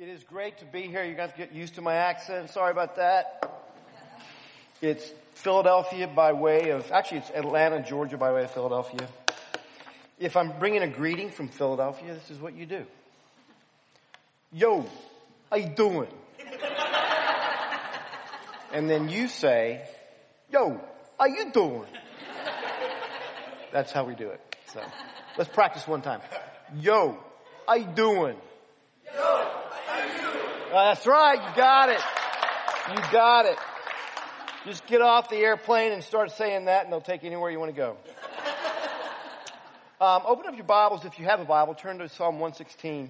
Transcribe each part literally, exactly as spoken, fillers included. It is great to be here. You guys get used to my accent. Sorry about that. It's Philadelphia by way of, actually it's Atlanta, Georgia by way of Philadelphia. If I'm bringing a greeting from Philadelphia, this is what you do. Yo, how you doing? And then you say, yo, how you doing? That's how we do it. So let's practice one time. Yo, how you doing? Yo. That's right. You got it. You got it. Just get off the airplane and start saying that, and they'll take you anywhere you want to go. Um, open up your Bibles if you have a Bible. Turn to Psalm one sixteen.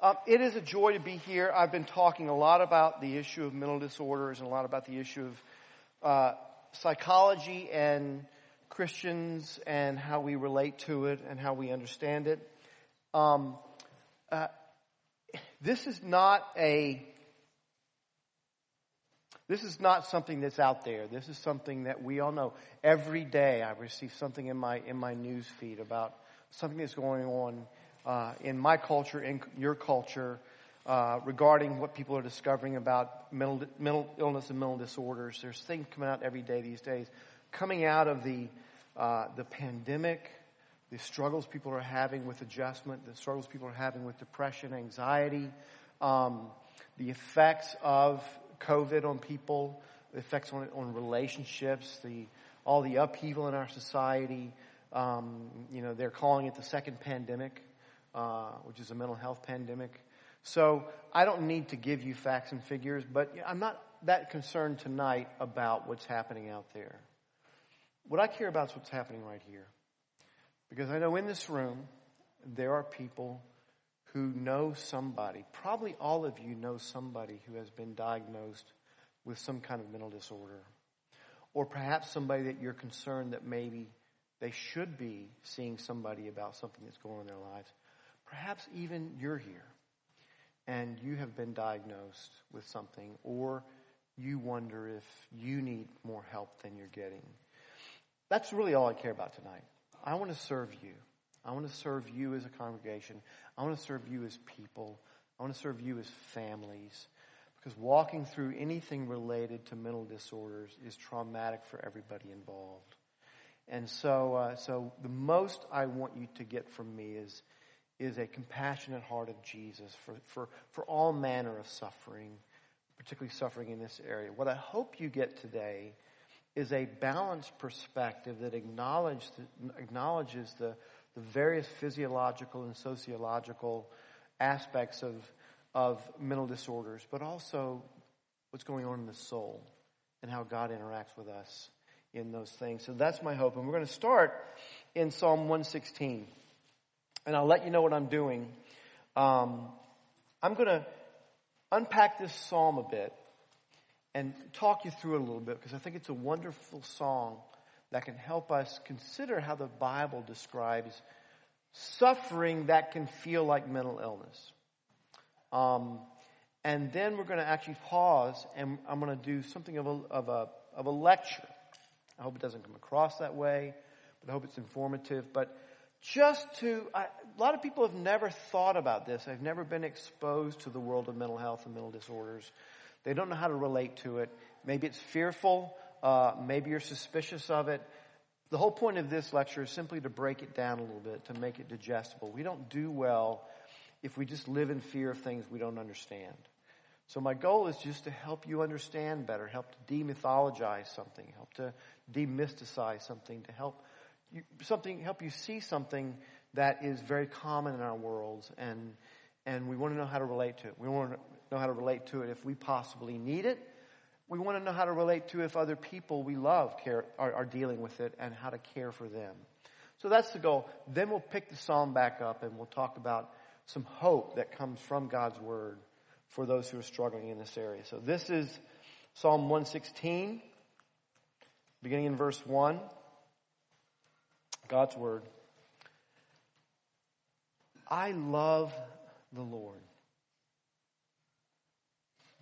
Um, it is a joy to be here. I've been talking a lot about the issue of mental disorders and a lot about the issue of uh, psychology and Christians and how we relate to it and how we understand it. Um, uh, This is not a, this is not something that's out there. This is something that we all know. Every day I receive something in my, in my news feed about something that's going on uh, in my culture, in your culture, uh, regarding what people are discovering about mental, mental illness and mental disorders. There's things coming out every day these days. Coming out of the, uh, the pandemic, the struggles people are having with adjustment, the struggles people are having with depression, anxiety, um, the effects of COVID on people, the effects on on relationships, the all the upheaval in our society. Um, you know, they're calling it the second pandemic, uh, which is a mental health pandemic. So I don't need to give you facts and figures, but I'm not that concerned tonight about what's happening out there. What I care about is what's happening right here. Because I know in this room, there are people who know somebody, probably all of you know somebody who has been diagnosed with some kind of mental disorder. Or perhaps somebody that you're concerned that maybe they should be seeing somebody about something that's going on in their lives. Perhaps even you're here and you have been diagnosed with something, or you wonder if you need more help than you're getting. That's really all I care about tonight. I want to serve you. I want to serve you as a congregation. I want to serve you as people. I want to serve you as families. Because walking through anything related to mental disorders is traumatic for everybody involved. And so uh, so the most I want you to get from me is, is a compassionate heart of Jesus for, for, for all manner of suffering, particularly suffering in this area. What I hope you get today is a balanced perspective that acknowledges acknowledges the, the various physiological and sociological aspects of of mental disorders, but also what's going on in the soul and how God interacts with us in those things. So that's my hope. And we're going to start in Psalm one sixteen. And I'll let you know what I'm doing. Um, I'm going to unpack this psalm a bit and talk you through it a little bit, because I think it's a wonderful song that can help us consider how the Bible describes suffering that can feel like mental illness. Um, and then we're going to actually pause, and I'm going to do something of a, of a of a lecture. I hope it doesn't come across that way, but I hope it's informative. But just to, I, a lot of people have never thought about this. They've never been exposed to the world of mental health and mental disorders. They don't know how to relate to it. Maybe it's fearful. Uh, maybe you're suspicious of it. The whole point of this lecture is simply to break it down a little bit, to make it digestible. We don't do well if we just live in fear of things we don't understand. So my goal is just to help you understand better, help to demythologize something, help to demysticize something, to help you, something, help you see something that is very common in our worlds, and and we want to know how to relate to it. We want to know how to relate to it if we possibly need it. We want to know how to relate to if other people we love care, are, are dealing with it, and how to care for them. So that's the goal. Then we'll pick the psalm back up and we'll talk about some hope that comes from God's word for those who are struggling in this area. So this is Psalm one sixteen, beginning in verse one. God's word. I love the Lord,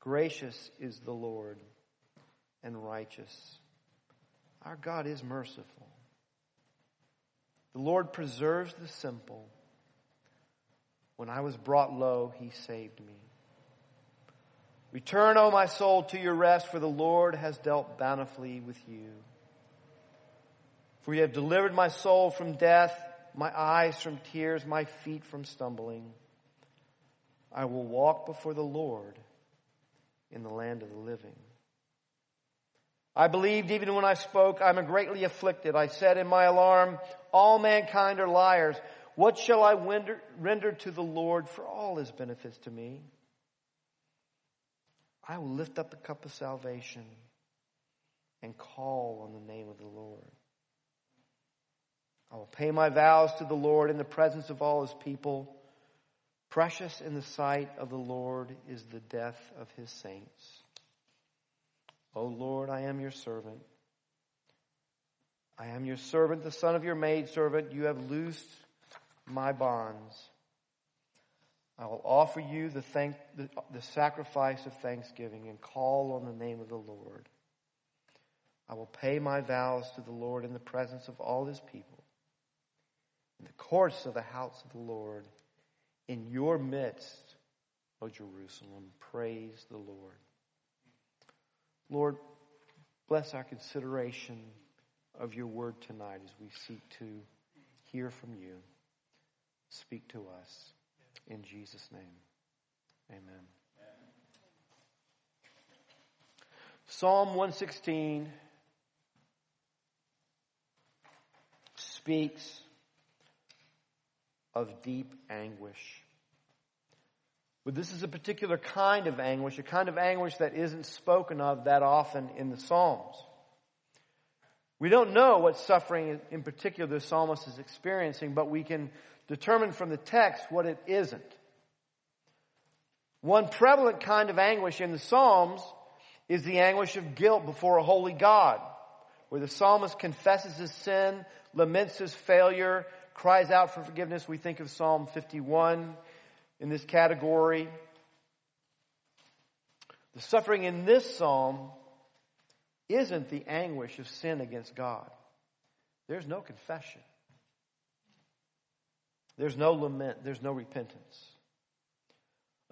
Gracious is the Lord and righteous. Our God is merciful. The Lord preserves the simple. When I was brought low, he saved me. Return, O my soul, to your rest, for the Lord has dealt bountifully with you. For you have delivered my soul from death, my eyes from tears, my feet from stumbling. I will walk before the Lord in the land of the living. I believed even when I spoke, I am greatly afflicted. I said in my alarm, all mankind are liars. What shall I render, render to the Lord for all his benefits to me? I will lift up the cup of salvation and call on the name of the Lord. I will pay my vows to the Lord in the presence of all his people. Precious in the sight of the Lord is the death of his saints. O Lord, I am your servant. I am your servant, the son of your maidservant. You have loosed my bonds. I will offer you the, thank, the, the sacrifice of thanksgiving and call on the name of the Lord. I will pay my vows to the Lord in the presence of all his people. In the courts of the house of the Lord, in your midst, O Jerusalem, praise the Lord. Lord, bless our consideration of your word tonight as we seek to hear from you. Speak to us. In Jesus' name, amen. amen. Psalm one sixteen speaks of deep anguish. But this is a particular kind of anguish, a kind of anguish that isn't spoken of that often in the Psalms. We don't know what suffering in particular the psalmist is experiencing, but we can determine from the text what it isn't. One prevalent kind of anguish in the Psalms is the anguish of guilt before a holy God, where the psalmist confesses his sin, laments his failure, cries out for forgiveness. We think of Psalm fifty-one in this category. The suffering in this psalm isn't the anguish of sin against God. There's no confession. There's no lament. There's no repentance.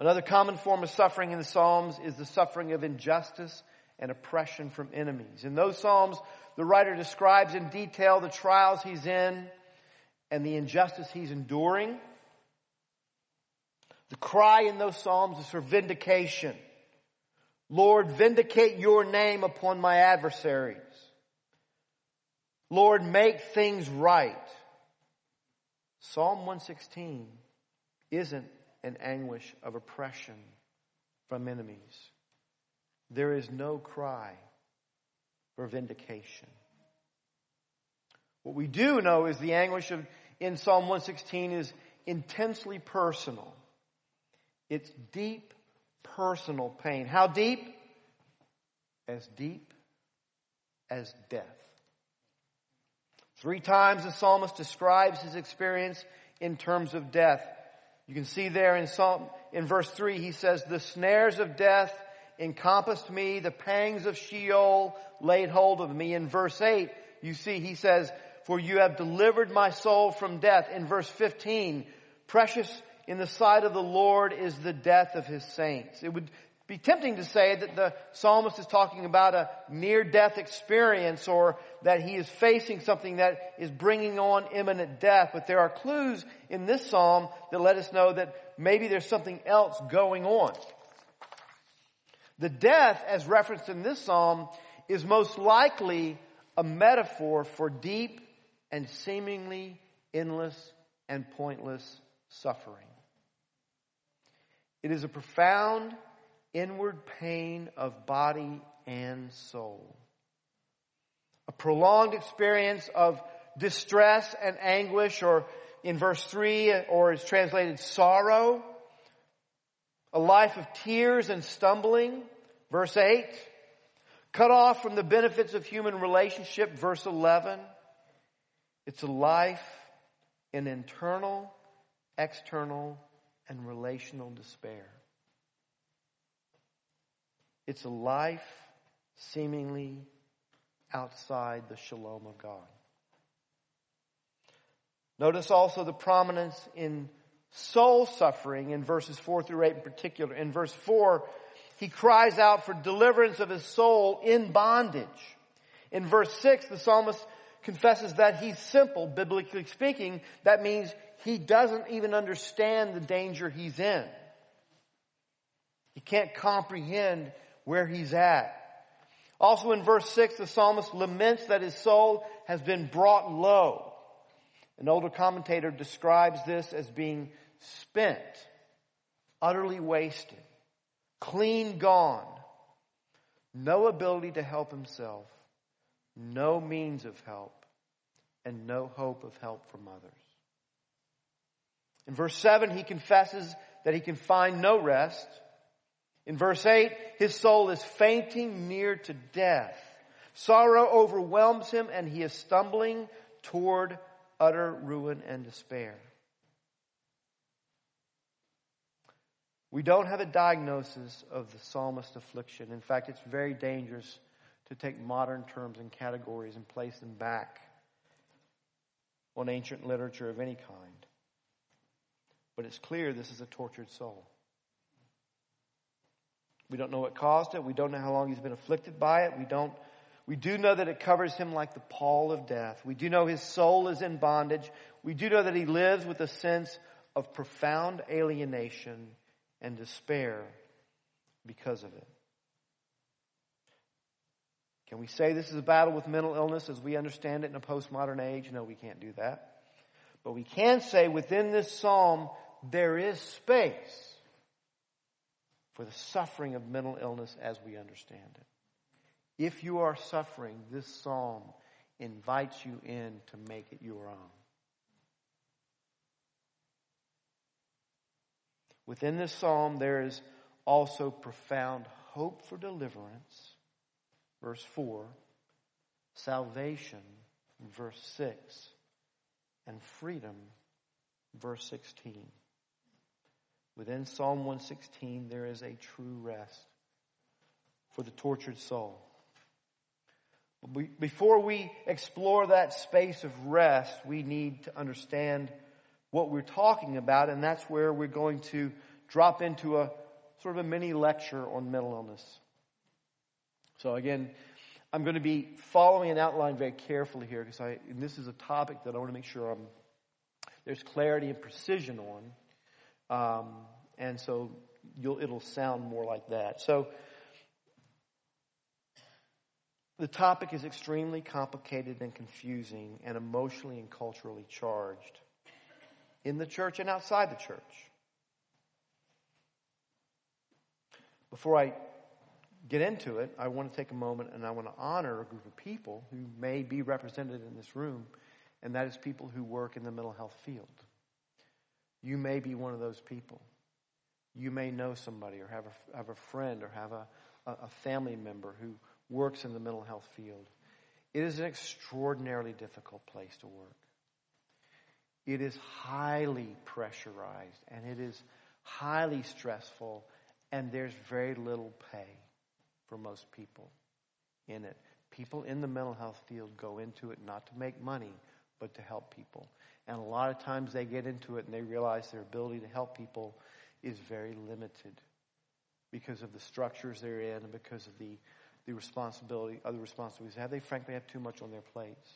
Another common form of suffering in the Psalms is the suffering of injustice and oppression from enemies. In those Psalms, the writer describes in detail the trials he's in and the injustice he's enduring. The cry in those Psalms is for vindication. Lord, vindicate your name upon my adversaries. Lord, make things right. Psalm one sixteen isn't an anguish of oppression from enemies. There is no cry for vindication. What we do know is the anguish of, in Psalm one sixteen is intensely personal. It's deep, personal pain. How deep? As deep as death. Three times the psalmist describes his experience in terms of death. You can see there in Psalm, in verse three, he says, the snares of death encompassed me, the pangs of Sheol laid hold of me. In verse eight, you see he says, for you have delivered my soul from death. In verse fifteen, precious in the sight of the Lord is the death of his saints. It would be tempting to say that the psalmist is talking about a near-death experience or that he is facing something that is bringing on imminent death. But there are clues in this psalm that let us know that maybe there's something else going on. The death, as referenced in this psalm, is most likely a metaphor for deep and seemingly endless and pointless suffering. It is a profound inward pain of body and soul. A prolonged experience of distress and anguish, or in verse three, or is translated sorrow, a life of tears and stumbling, verse eight. Cut off from the benefits of human relationship, verse eleven. It's a life in internal, external, and relational despair. It's a life seemingly outside the shalom of God. Notice also the prominence in soul suffering in verses four through eight in particular. In verse four, he cries out for deliverance of his soul in bondage. In verse six, the psalmist confesses that he's simple, biblically speaking. That means he doesn't even understand the danger he's in. He can't comprehend where he's at. Also in verse six, the psalmist laments that his soul has been brought low. An older commentator describes this as being spent, utterly wasted, clean gone, no ability to help himself, no means of help, and no hope of help from others. In verse seven, he confesses that he can find no rest. In verse eight, his soul is fainting near to death. Sorrow overwhelms him, and he is stumbling toward utter ruin and despair. We don't have a diagnosis of the psalmist's affliction. In fact, it's very dangerous to take modern terms and categories and place them back on ancient literature of any kind. But it's clear this is a tortured soul. We don't know what caused it. We don't know how long he's been afflicted by it. We don't We do know that it covers him like the pall of death. We do know his soul is in bondage. We do know that he lives with a sense of profound alienation and despair because of it. Can we say this is a battle with mental illness as we understand it in a postmodern age? No, we can't do that. But we can say within this psalm, there is space for the suffering of mental illness as we understand it. If you are suffering, this psalm invites you in to make it your own. Within this psalm, there is also profound hope for deliverance, verse four, salvation, verse six, and freedom, verse sixteen. Within Psalm one sixteen, there is a true rest for the tortured soul. Before we explore that space of rest, we need to understand what we're talking about, and that's where we're going to drop into a sort of a mini lecture on mental illness. So again, I'm going to be following an outline very carefully here, because I, and this is a topic that I want to make sure I'm, there's clarity and precision on, um, and so you'll, it'll sound more like that. So the topic is extremely complicated and confusing and emotionally and culturally charged in the church and outside the church. Before I get into it, I want to take a moment and I want to honor a group of people who may be represented in this room, and that is people who work in the mental health field. You may be one of those people. You may know somebody or have a, have a friend or have a, a family member who works in the mental health field. It is an extraordinarily difficult place to work. It is highly pressurized and it is highly stressful, and there's very little pay for most people in it. People in the mental health field go into it not to make money, but to help people. And a lot of times they get into it and they realize their ability to help people is very limited because of the structures they're in and because of the The responsibility, other responsibilities they have. They frankly have too much on their plates.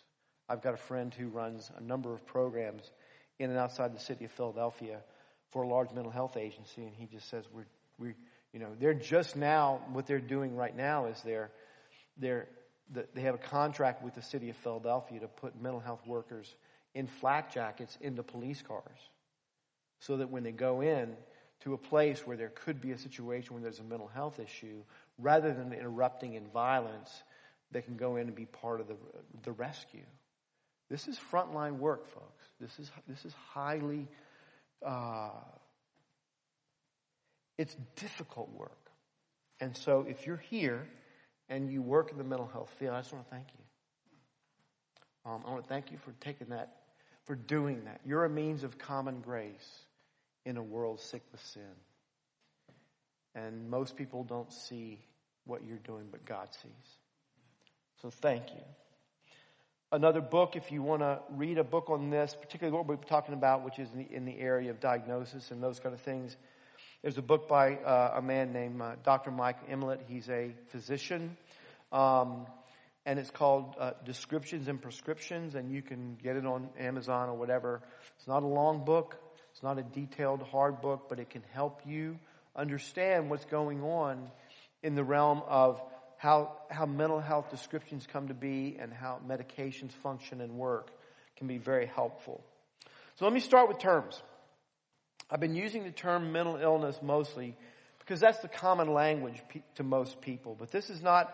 I've got a friend who runs a number of programs in and outside the city of Philadelphia for a large mental health agency, and he just says, "We're, we, you know, they're just now what they're doing right now is they're, they're, they have a contract with the city of Philadelphia to put mental health workers in flak jackets into police cars, so that when they go in to a place where there could be a situation where there's a mental health issue, rather than interrupting in violence, they can go in and be part of the the rescue." This is frontline work, folks. This is this is highly. Uh, It's difficult work. And so if you're here and you work in the mental health field, I just want to thank you. Um, I want to thank you for taking that, for doing that. You're a means of common grace in a world sick with sin. And most people don't see what you're doing, but God sees. So thank you. Another book, if you want to read a book on this, particularly what we're talking about, which is in the, in the area of diagnosis and those kind of things, there's a book by uh, a man named uh, Doctor Mike Emlet. He's a physician, um, and it's called uh, Descriptions and Prescriptions, and you can get it on Amazon or whatever. It's not a long book. It's not a detailed, hard book, but it can help you understand what's going on in the realm of how how mental health descriptions come to be and how medications function and work can be very helpful. So let me start with terms. I've been using the term mental illness mostly because that's the common language pe- to most people. But this is not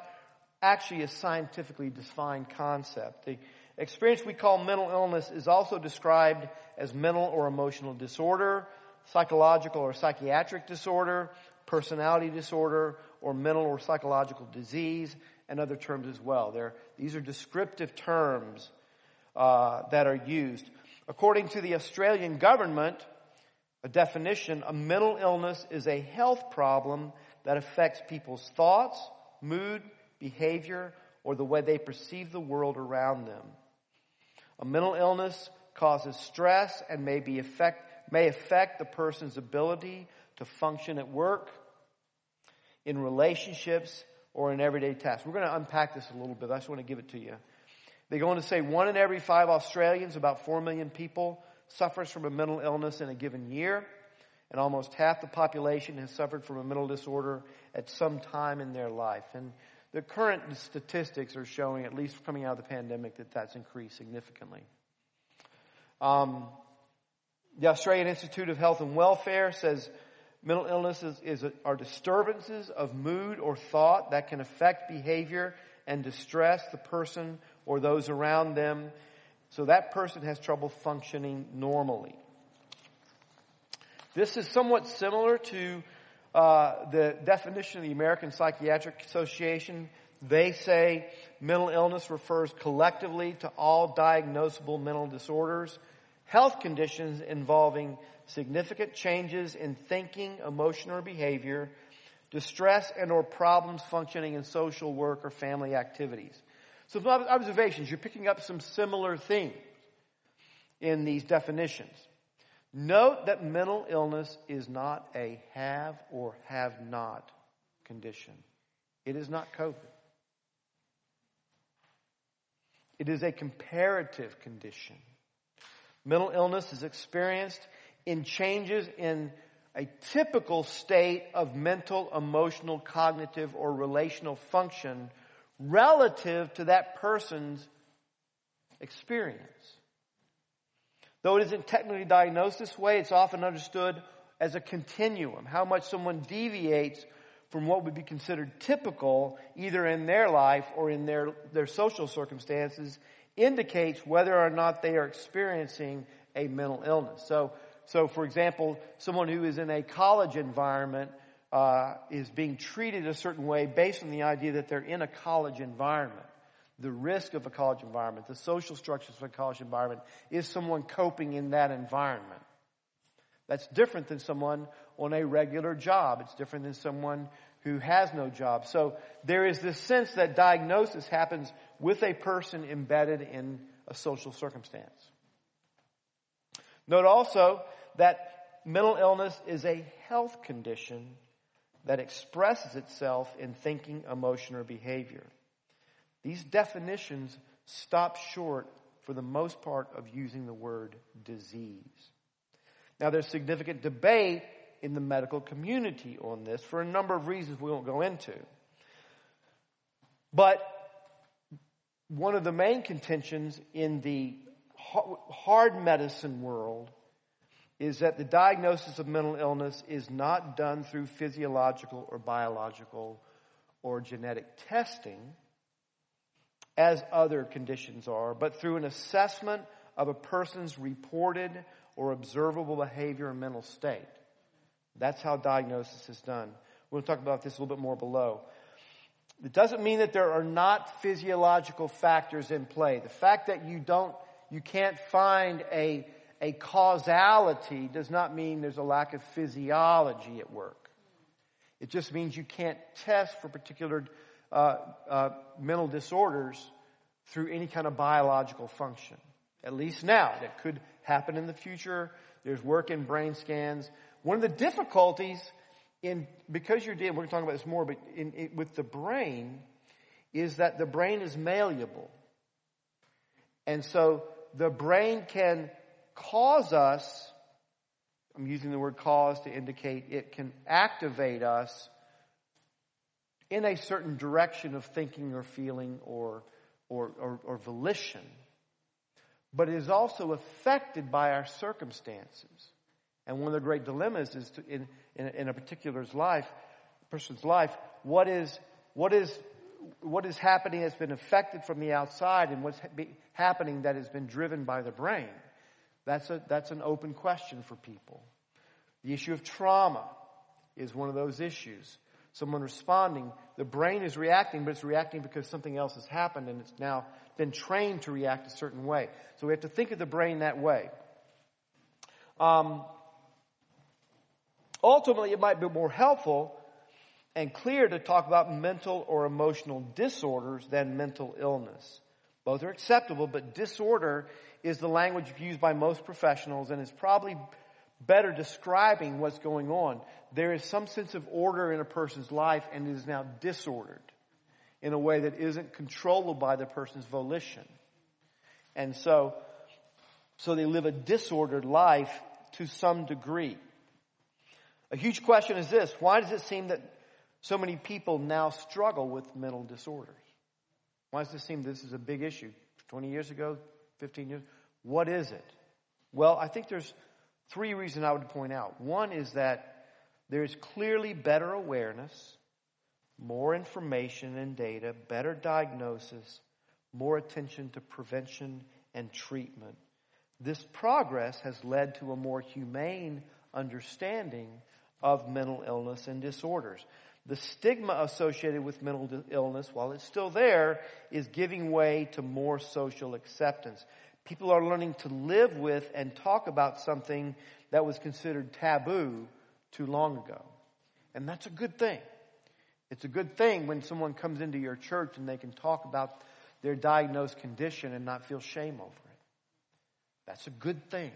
actually a scientifically defined concept. The experience we call mental illness is also described as mental or emotional disorder, psychological or psychiatric disorder, personality disorder, or mental or psychological disease, and other terms as well. They're, these are descriptive terms uh, that are used. According to the Australian government, a definition, a mental illness is a health problem that affects people's thoughts, mood, behavior, or the way they perceive the world around them. A mental illness causes stress and may be affect may affect the person's ability to function at work, in relationships, or in everyday tasks. We're going to unpack this a little bit. I just want to give it to you. They're going to say one in every five Australians, about four million people, suffers from a mental illness in a given year, and almost half the population has suffered from a mental disorder at some time in their life. And the current statistics are showing, at least coming out of the pandemic, that that's increased significantly. Um, the Australian Institute of Health and Welfare says mental illnesses is, is, are disturbances of mood or thought that can affect behavior and distress the person or those around them, so that person has trouble functioning normally. This is somewhat similar to uh, the definition of the American Psychiatric Association. They say mental illness refers collectively to all diagnosable mental disorders, health conditions involving significant changes in thinking, emotion, or behavior, distress and or problems functioning in social work or family activities. So observations, you're picking up some similar themes in these definitions. Note that mental illness is not a have or have not condition. It is not COVID. It is a comparative condition. Mental illness is experienced in changes in a typical state of mental, emotional, cognitive, or relational function relative to that person's experience. Though it isn't technically diagnosed this way, it's often understood as a continuum, how much someone deviates from what would be considered typical, either in their life or in their, their social circumstances, indicates whether or not they are experiencing a mental illness. So, so for example, someone who is in a college environment Uh, is being treated a certain way based on the idea that they're in a college environment. The risk of a college environment, the social structures of a college environment, is someone coping in that environment. That's different than someone on a regular job. It's different than someone who has no job. So there is this sense that diagnosis happens with a person embedded in a social circumstance. Note also that mental illness is a health condition that expresses itself in thinking, emotion, or behavior. These definitions stop short, for the most part, of using the word disease. Now, there's significant debate in the medical community on this for a number of reasons we won't go into. But one of the main contentions in the hard medicine world is that the diagnosis of mental illness is not done through physiological or biological or genetic testing, as other conditions are, but through an assessment of a person's reported or observable behavior and mental state. That's how diagnosis is done. We'll talk about this a little bit more below. It doesn't mean that there are not physiological factors in play. The fact that you don't, you can't find a, a causality does not mean there's a lack of physiology at work. It just means you can't test for particular uh, uh, mental disorders through any kind of biological function. At least now. That could happen in the future. There's work in brain scans. One of the difficulties in, because you're dealing, we're going to talk about this more, but in, in, with the brain, is that the brain is malleable. And so the brain can cause us, I'm using the word cause to indicate it can activate us in a certain direction of thinking or feeling or, or, or, or volition. But it is also affected by our circumstances. And one of the great dilemmas is to, in, in, in a particular's life, person's life, what is what is what is happening that's been affected from the outside, and what's ha- be happening that has been driven by the brain. That's a that's an open question for people. The issue of trauma is one of those issues. Someone responding, the brain is reacting, but it's reacting because something else has happened, and it's now been trained to react a certain way. So we have to think of the brain that way. Um. Ultimately, it might be more helpful and clear to talk about mental or emotional disorders than mental illness. Both are acceptable, but disorder is the language used by most professionals and is probably better describing what's going on. There is some sense of order in a person's life, and it is now disordered in a way that isn't controllable by the person's volition. And so, so they live a disordered life to some degree. A huge question is this: why does it seem that so many people now struggle with mental disorders? Why does it seem this is a big issue? twenty years ago, fifteen years? What is it? Well, I think there's three reasons I would point out. One is that there is clearly better awareness, more information and data, better diagnosis, more attention to prevention and treatment. This progress has led to a more humane understanding of mental illness and disorders. The stigma associated with mental illness, while it's still there, is giving way to more social acceptance. People are learning to live with and talk about something that was considered taboo too long ago. And that's a good thing. It's a good thing when someone comes into your church and they can talk about their diagnosed condition and not feel shame over it. That's a good thing.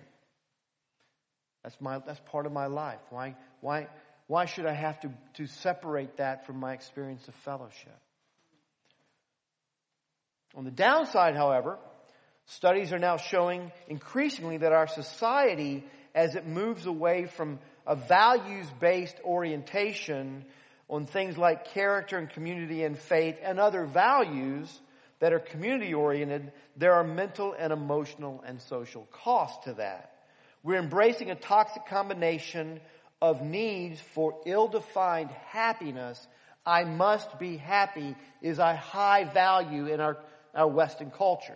That's my. That's part of my life. Why? Why? Why should I have to, to separate that from my experience of fellowship? On the downside, however, studies are now showing increasingly that our society, as it moves away from a values-based orientation on things like character and community and faith and other values that are community-oriented, there are mental and emotional and social costs to that. We're embracing a toxic combination of needs for ill-defined happiness. I must be happy is a high value in our, our Western cultures.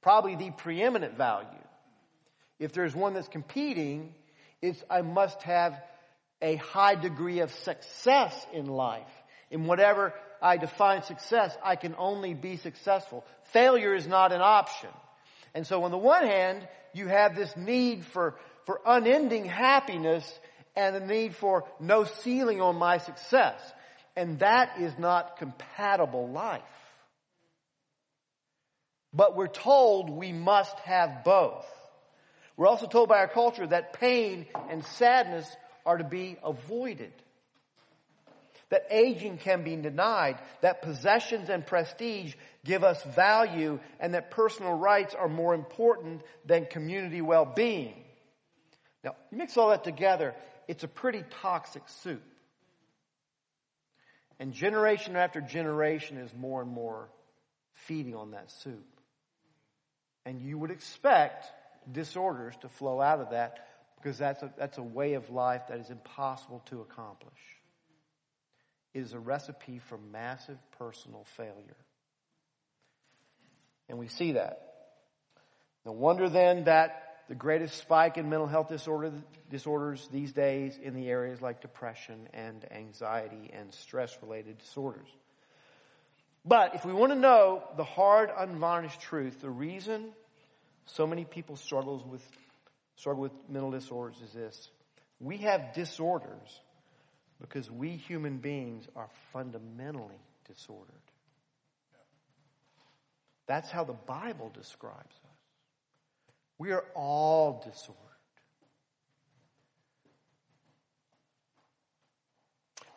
Probably the preeminent value. If there's one that's competing, it's I must have a high degree of success in life. In whatever I define success, I can only be successful. Failure is not an option. And so on the one hand, you have this need for, for unending happiness and the need for no ceiling on my success. And that is not compatible life. But we're told we must have both. We're also told by our culture that pain and sadness are to be avoided. That aging can be denied, that possessions and prestige give us value, and that personal rights are more important than community well-being. Now, you mix all that together, it's a pretty toxic soup. And generation after generation is more and more feeding on that soup. And you would expect disorders to flow out of that, because that's a, that's a way of life that is impossible to accomplish. It is a recipe for massive personal failure. And we see that. No wonder then that the greatest spike in mental health disorder, disorders these days in the areas like depression and anxiety and stress-related disorders. But if we want to know the hard, unvarnished truth, the reason so many people struggles with, struggle with mental disorders is this. We have disorders because we human beings are fundamentally disordered. That's how the Bible describes us. We are all disordered.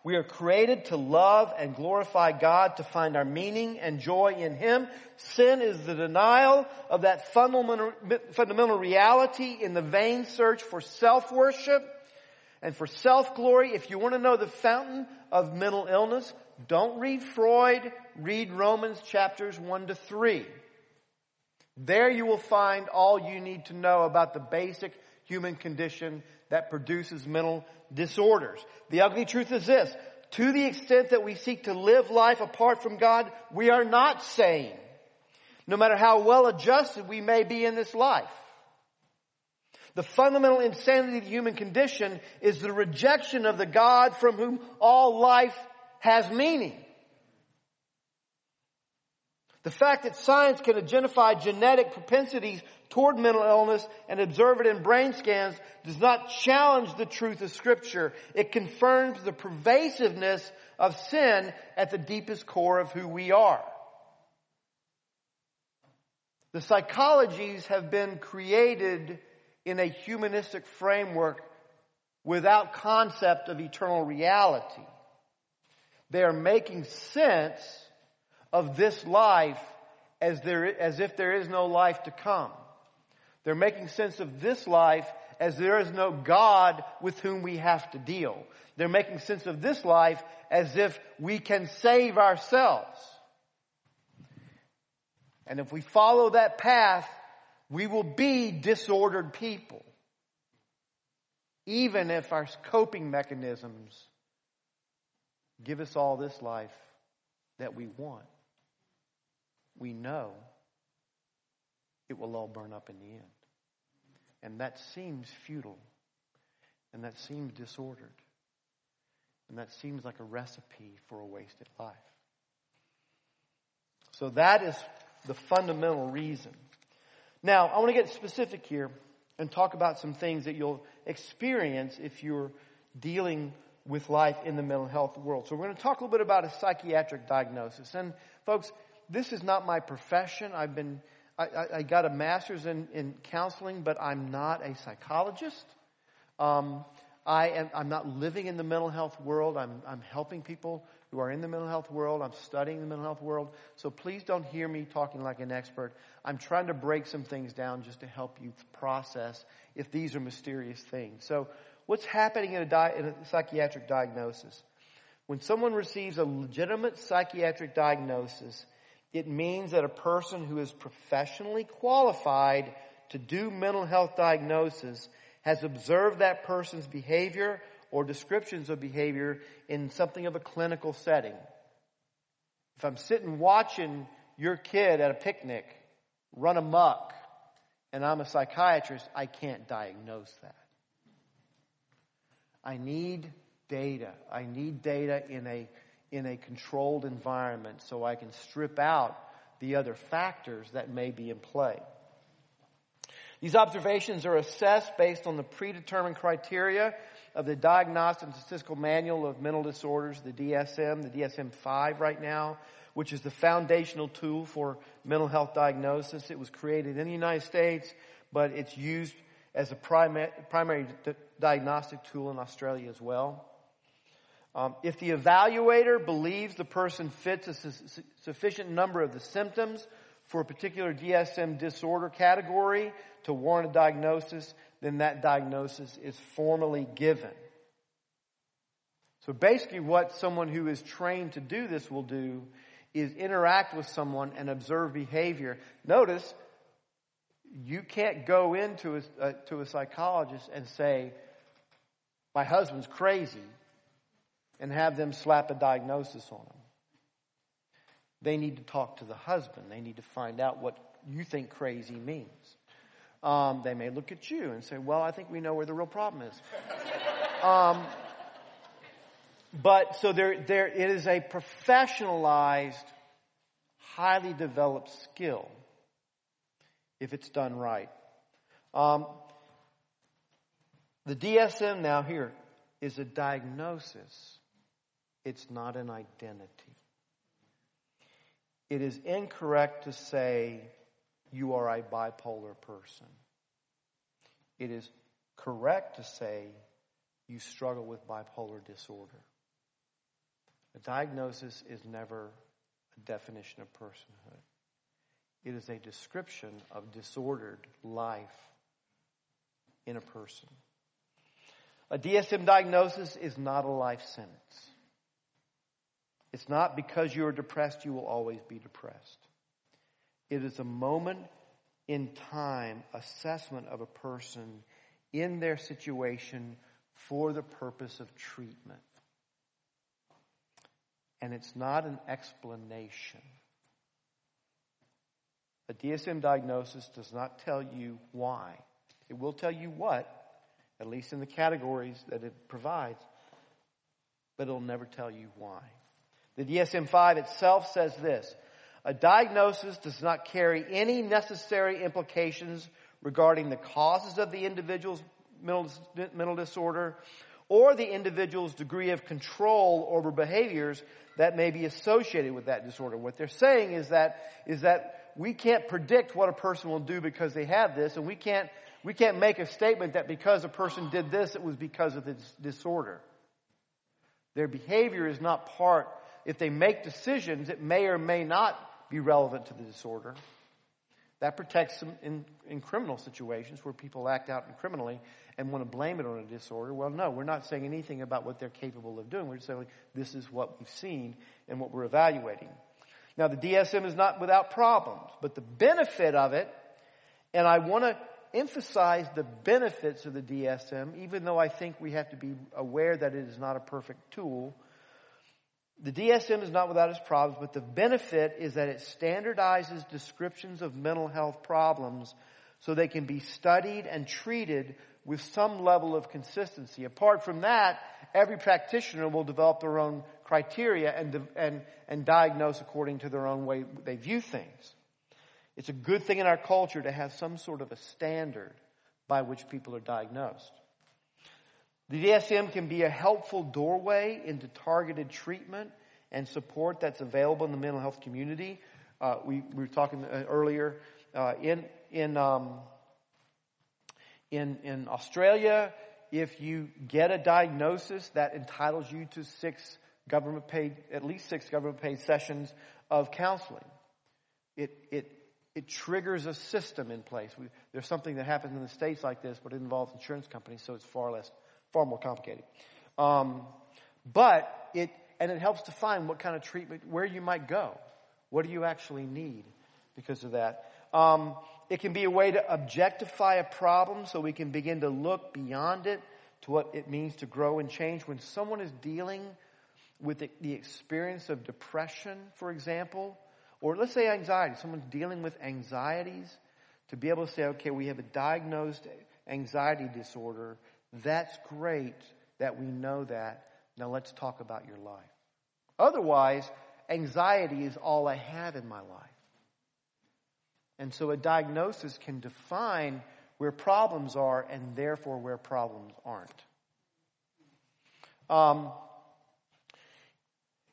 We are created to love and glorify God, to find our meaning and joy in Him. Sin is the denial of that fundamental, fundamental reality in the vain search for self-worship and for self-glory. If you want to know the fountain of mental illness, don't read Freud, read Romans chapters one to three. There you will find all you need to know about the basic human condition that produces mental disorders. The ugly truth is this. To the extent that we seek to live life apart from God, we are not sane, no matter how well adjusted we may be in this life. The fundamental insanity of the human condition is the rejection of the God from whom all life has meaning. The fact that science can identify genetic propensities toward mental illness and observe it in brain scans does not challenge the truth of Scripture. It confirms the pervasiveness of sin at the deepest core of who we are. The psychologies have been created in a humanistic framework without concept of eternal reality. They are making sense of this life as there, as if there is no life to come. They're making sense of this life as there is no God with whom we have to deal. They're making sense of this life as if we can save ourselves. And if we follow that path, we will be disordered people, even if our coping mechanisms give us all this life that we want. We know it will all burn up in the end. And that seems futile. And that seems disordered. And that seems like a recipe for a wasted life. So that is the fundamental reason. Now, I want to get specific here and talk about some things that you'll experience if you're dealing with life in the mental health world. So we're going to talk a little bit about a psychiatric diagnosis. And folks, this is not my profession. I've been, I, I, I got a master's in, in counseling, but I'm not a psychologist. Um, I am, I'm not living in the mental health world. I'm, I'm helping people who are in the mental health world. I'm studying the mental health world. So please don't hear me talking like an expert. I'm trying to break some things down just to help you process if these are mysterious things. So what's happening in a, di- in a psychiatric diagnosis? When someone receives a legitimate psychiatric diagnosis, it means that a person who is professionally qualified to do mental health diagnosis has observed that person's behavior or descriptions of behavior in something of a clinical setting. If I'm sitting watching your kid at a picnic run amok and I'm a psychiatrist, I can't diagnose that. I need data. I need data in a in a controlled environment so I can strip out the other factors that may be in play. These observations are assessed based on the predetermined criteria of the Diagnostic and Statistical Manual of Mental Disorders, the D S M, the D S M five right now, which is the foundational tool for mental health diagnosis. It was created in the United States, but it's used as a primary, primary di- diagnostic tool in Australia as well. Um, if the evaluator believes the person fits a su- sufficient number of the symptoms for a particular D S M disorder category to warrant a diagnosis, then that diagnosis is formally given. So basically what someone who is trained to do this will do is interact with someone and observe behavior. Notice, you can't go into a, uh, to a psychologist and say, my husband's crazy, and have them slap a diagnosis on them. They need to talk to the husband. They need to find out what you think crazy means. Um, they may look at you and say, well, I think we know where the real problem is. um, but so there, there, it is a professionalized, highly developed skill if it's done right. Um, the D S M now here is a diagnosis. It's not an identity. It is incorrect to say you are a bipolar person. It is correct to say you struggle with bipolar disorder. A diagnosis is never a definition of personhood. It is a description of disordered life in a person. A D S M diagnosis is not a life sentence. It's not because you are depressed, you will always be depressed. It is a moment in time assessment of a person in their situation for the purpose of treatment. And it's not an explanation. A D S M diagnosis does not tell you why. It will tell you what, at least in the categories that it provides, but it'll never tell you why. The D S M five itself says this: a diagnosis does not carry any necessary implications regarding the causes of the individual's mental, mental disorder or the individual's degree of control over behaviors that may be associated with that disorder. What they're saying is that, is that we can't predict what a person will do because they have this, and we can't, we can't make a statement that because a person did this, it was because of this disorder. Their behavior is not part. If they make decisions, it may or may not be relevant to the disorder. That protects them in, in criminal situations where people act out criminally and want to blame it on a disorder. Well, no, we're not saying anything about what they're capable of doing. We're just saying, like, this is what we've seen and what we're evaluating. Now, the D S M is not without problems, but the benefit of it, and I want to emphasize the benefits of the D S M, even though I think we have to be aware that it is not a perfect tool. The D S M is not without its problems, but the benefit is that it standardizes descriptions of mental health problems so they can be studied and treated with some level of consistency. Apart from that, every practitioner will develop their own criteria and, and, and diagnose according to their own way they view things. It's a good thing in our culture to have some sort of a standard by which people are diagnosed. The D S M can be a helpful doorway into targeted treatment and support that's available in the mental health community. Uh, we, we were talking earlier uh, in in, um, in in Australia. If you get a diagnosis, that entitles you to six government paid, at least six government paid sessions of counseling. It it. It triggers a system in place. We, there's something that happens in the States like this, but it involves insurance companies, so it's far less, far more complicated. Um, but it, and it helps define what kind of treatment, where you might go. What do you actually need because of that? Um, it can be a way to objectify a problem so we can begin to look beyond it to what it means to grow and change. When someone is dealing with the, the experience of depression, for example, or let's say anxiety, someone's dealing with anxieties, to be able to say, okay, we have a diagnosed anxiety disorder. That's great that we know that. Now let's talk about your life. Otherwise, anxiety is all I have in my life. And so a diagnosis can define where problems are and therefore where problems aren't. Um...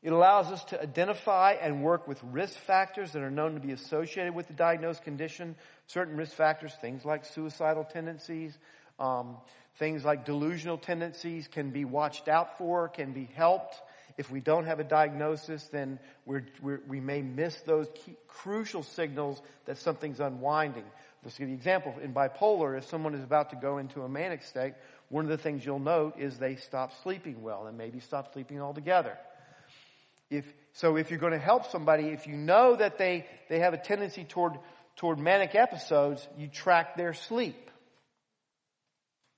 It allows us to identify and work with risk factors that are known to be associated with the diagnosed condition. Certain risk factors, things like suicidal tendencies, um, things like delusional tendencies, can be watched out for, can be helped. If we don't have a diagnosis, then we're, we're, we may miss those key, crucial signals that something's unwinding. Let's give you an example. In bipolar, if someone is about to go into a manic state, one of the things you'll note is they stop sleeping well and maybe stop sleeping altogether. If, so if you're going to help somebody, if you know that they, they have a tendency toward toward manic episodes, you track their sleep,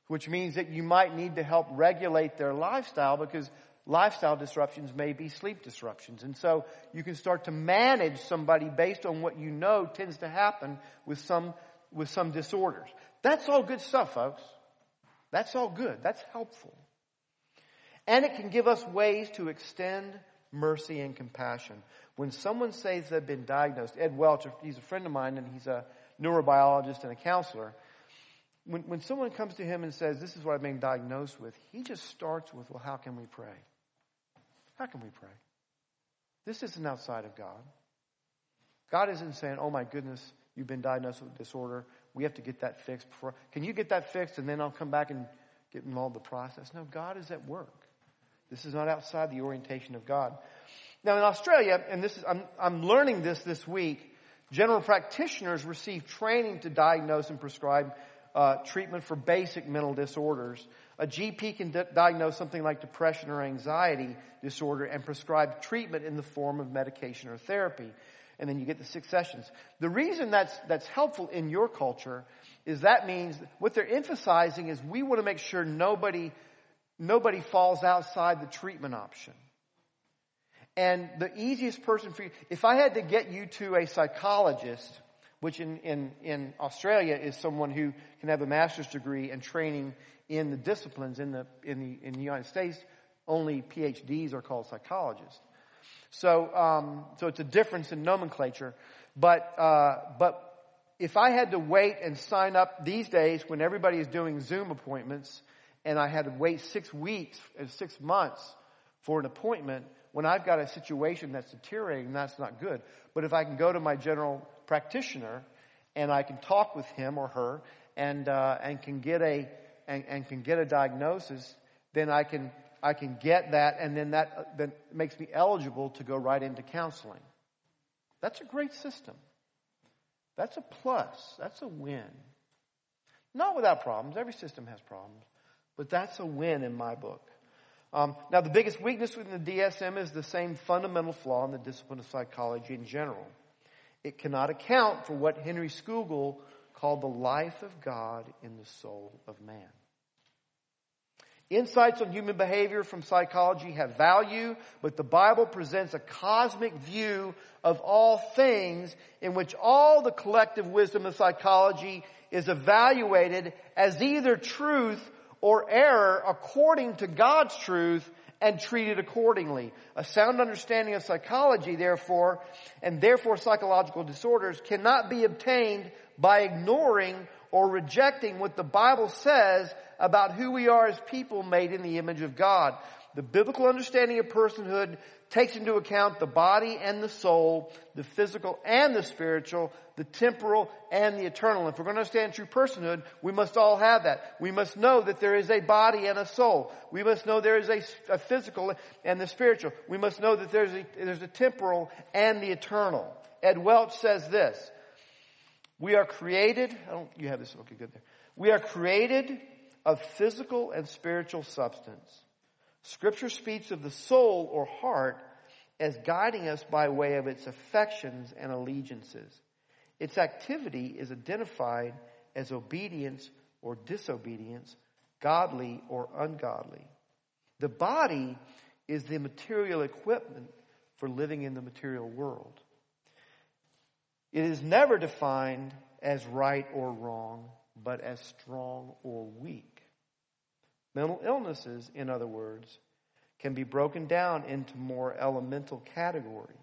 which means that you might need to help regulate their lifestyle, because lifestyle disruptions may be sleep disruptions. And so you can start to manage somebody based on what you know tends to happen with some with some disorders. That's all good stuff, folks. That's all good. That's helpful. And it can give us ways to extend mercy and compassion. When someone says they've been diagnosed, Ed Welch, he's a friend of mine, and he's a neurobiologist and a counselor. When, when someone comes to him and says, this is what I've been diagnosed with, he just starts with, well, how can we pray? How can we pray? This isn't outside of God. God isn't saying, oh my goodness, you've been diagnosed with disorder. We have to get that fixed. Before. Can you get that fixed and then I'll come back and get involved in the process? No, God is at work. This is not outside the orientation of God. Now in Australia, and this is I'm, I'm learning this this week, general practitioners receive training to diagnose and prescribe uh, treatment for basic mental disorders. A G P can di- diagnose something like depression or anxiety disorder and prescribe treatment in the form of medication or therapy. And then you get the six sessions. The reason that's that's helpful in your culture is that means what they're emphasizing is we want to make sure nobody nobody falls outside the treatment option. And the easiest person for you, if I had to get you to a psychologist, which in, in, in Australia is someone who can have a master's degree and training in the disciplines in the in the in the United States, only P H Ds are called psychologists. So, um, so it's a difference in nomenclature, but, uh, but if I had to wait and sign up these days when everybody is doing Zoom appointments and I had to wait six weeks and six months for an appointment when I've got a situation that's deteriorating, that's not good. But if I can go to my general practitioner and I can talk with him or her and, uh, and can get a, and, and can get a diagnosis, then I can, I can get that, and then that then makes me eligible to go right into counseling. That's a great system. That's a plus. That's a win. Not without problems. Every system has problems. But that's a win in my book. Um, now, the biggest weakness within the D S M is the same fundamental flaw in the discipline of psychology in general. It cannot account for what Henry Scougal called the life of God in the soul of man. Insights on human behavior from psychology have value, but the Bible presents a cosmic view of all things in which all the collective wisdom of psychology is evaluated as either truth or error according to God's truth and treated accordingly. A sound understanding of psychology, therefore, and therefore psychological disorders cannot be obtained by ignoring or rejecting what the Bible says about who we are as people made in the image of God. The biblical understanding of personhood takes into account the body and the soul, the physical and the spiritual, the temporal and the eternal. If we're going to understand true personhood, we must all have that. We must know that there is a body and a soul. We must know there is a, a physical and the spiritual. We must know that there's a, there's a temporal and the eternal. Ed Welch says this, we are created, I don't, you have this, okay, good there. We are created of physical and spiritual substance. Scripture speaks of the soul or heart as guiding us by way of its affections and allegiances. Its activity is identified as obedience or disobedience, godly or ungodly. The body is the material equipment for living in the material world. It is never defined as right or wrong, but as strong or weak. Mental illnesses, in other words, can be broken down into more elemental categories.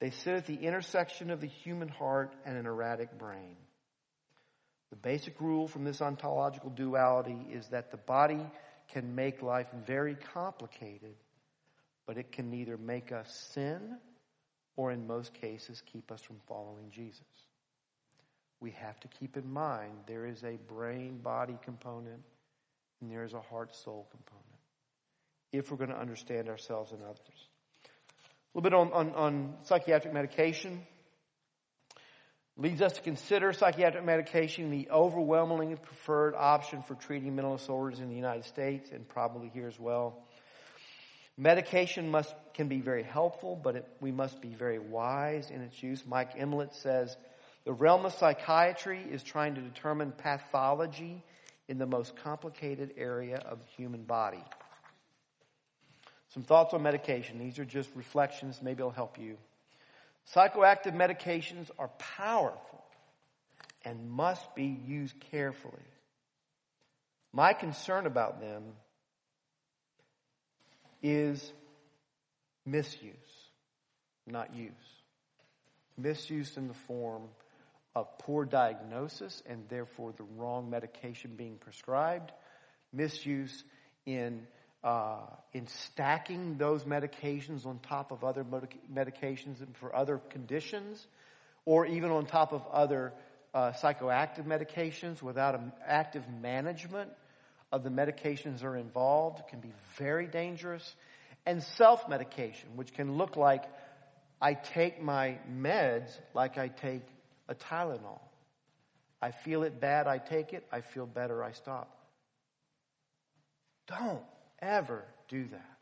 They sit at the intersection of the human heart and an erratic brain. The basic rule from this ontological duality is that the body can make life very complicated, but it can neither make us sin or, in most cases, keep us from following Jesus. We have to keep in mind there is a brain-body component and there is a heart-soul component if we're going to understand ourselves and others. A little bit on, on, on psychiatric medication. Leads us to consider psychiatric medication the overwhelmingly preferred option for treating mental disorders in the United States and probably here as well. Medication must can be very helpful, but it, we must be very wise in its use. Mike Emlet says, the realm of psychiatry is trying to determine pathology in the most complicated area of the human body. Some thoughts on medication. These are just reflections. Maybe it'll help you. Psychoactive medications are powerful and must be used carefully. My concern about them is misuse, not use. Misuse in the form of poor diagnosis and therefore the wrong medication being prescribed. Misuse in uh, in stacking those medications on top of other medications and for other conditions, or even on top of other uh, psychoactive medications without an active management of the medications that are involved can be very dangerous. And self-medication, which can look like I take my meds like I take a Tylenol. I feel it bad, I take it. I feel better, I stop. Don't ever do that.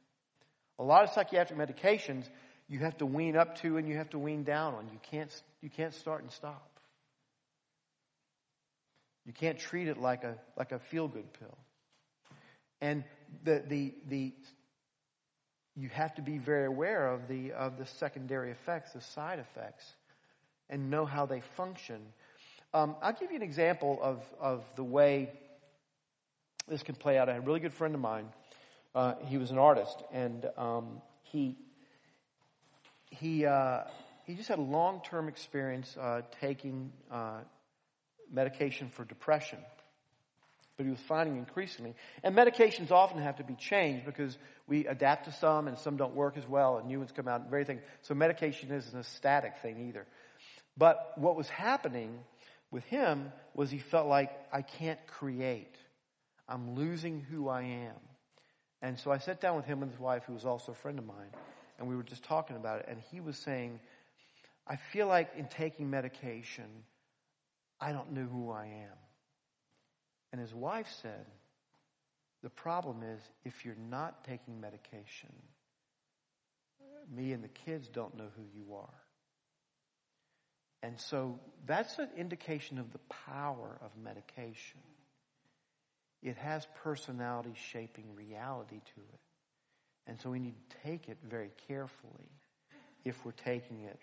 A lot of psychiatric medications you have to wean up to and you have to wean down on. You can't, you can't start and stop. You can't treat it like a like a feel-good pill. And the the the you have to be very aware of the of the secondary effects, the side effects, and know how they function. Um, I'll give you an example of, of the way this can play out. I had a really good friend of mine. Uh, he was an artist, and um, he he uh, he just had a long-term experience uh, taking uh, medication for depression. But he was finding increasingly, and medications often have to be changed because we adapt to some, and some don't work as well, and new ones come out, and everything. So medication isn't a static thing either. But what was happening with him was he felt like, I can't create. I'm losing who I am. And so I sat down with him and his wife, who was also a friend of mine, and we were just talking about it. And he was saying, I feel like in taking medication, I don't know who I am. And his wife said, the problem is, if you're not taking medication, me and the kids don't know who you are. And so that's an indication of the power of medication. It has personality shaping reality to it. And so we need to take it very carefully if we're taking it.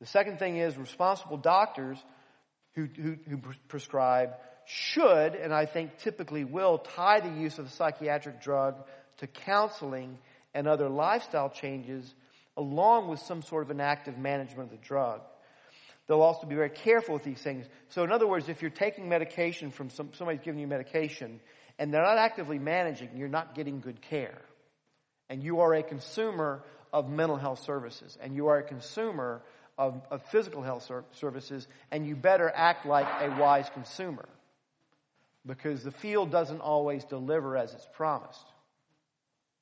The second thing is responsible doctors who, who, who prescribe should, and I think typically will, tie the use of a psychiatric drug to counseling and other lifestyle changes along with some sort of an active management of the drug. They'll also be very careful with these things. So in other words, if you're taking medication from some, somebody's giving you medication and they're not actively managing, you're not getting good care. And you are a consumer of mental health services. And you are a consumer of, of physical health ser- services. And you better act like a wise consumer. Because the field doesn't always deliver as it's promised.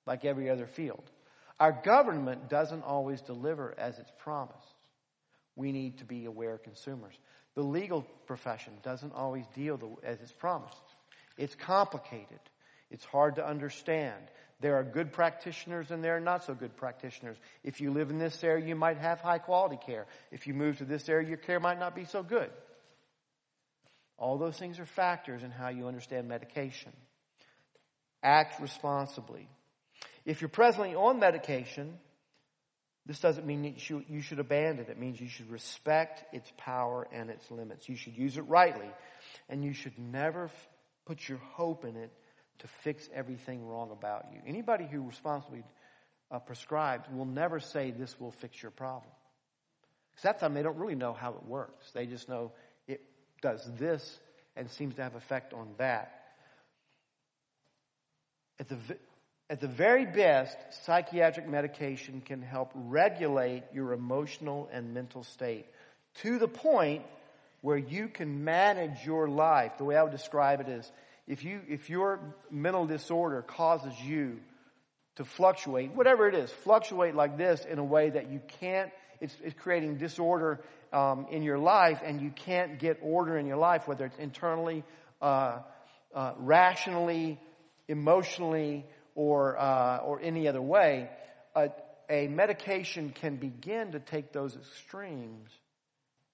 Like every other field. Our government doesn't always deliver as it's promised. We need to be aware consumers. The legal profession doesn't always deal the, as it's promised. It's complicated. It's hard to understand. There are good practitioners and there are not so good practitioners. If you live in this area, you might have high quality care. If you move to this area, your care might not be so good. All those things are factors in how you understand medication. Act responsibly. If you're presently on medication, this doesn't mean that you should abandon it. It means you should respect its power and its limits. You should use it rightly. And you should never f- put your hope in it to fix everything wrong about you. Anybody who responsibly uh, prescribes will never say this will fix your problem. Because that time they don't really know how it works. They just know it does this and seems to have effect on that. At the... Vi- At the very best, psychiatric medication can help regulate your emotional and mental state to the point where you can manage your life. The way I would describe it is, if you if your mental disorder causes you to fluctuate, whatever it is, fluctuate like this in a way that you can't, it's, it's creating disorder um, in your life, and you can't get order in your life, whether it's internally, uh, uh, rationally, emotionally, or uh, or any other way, a, a medication can begin to take those extremes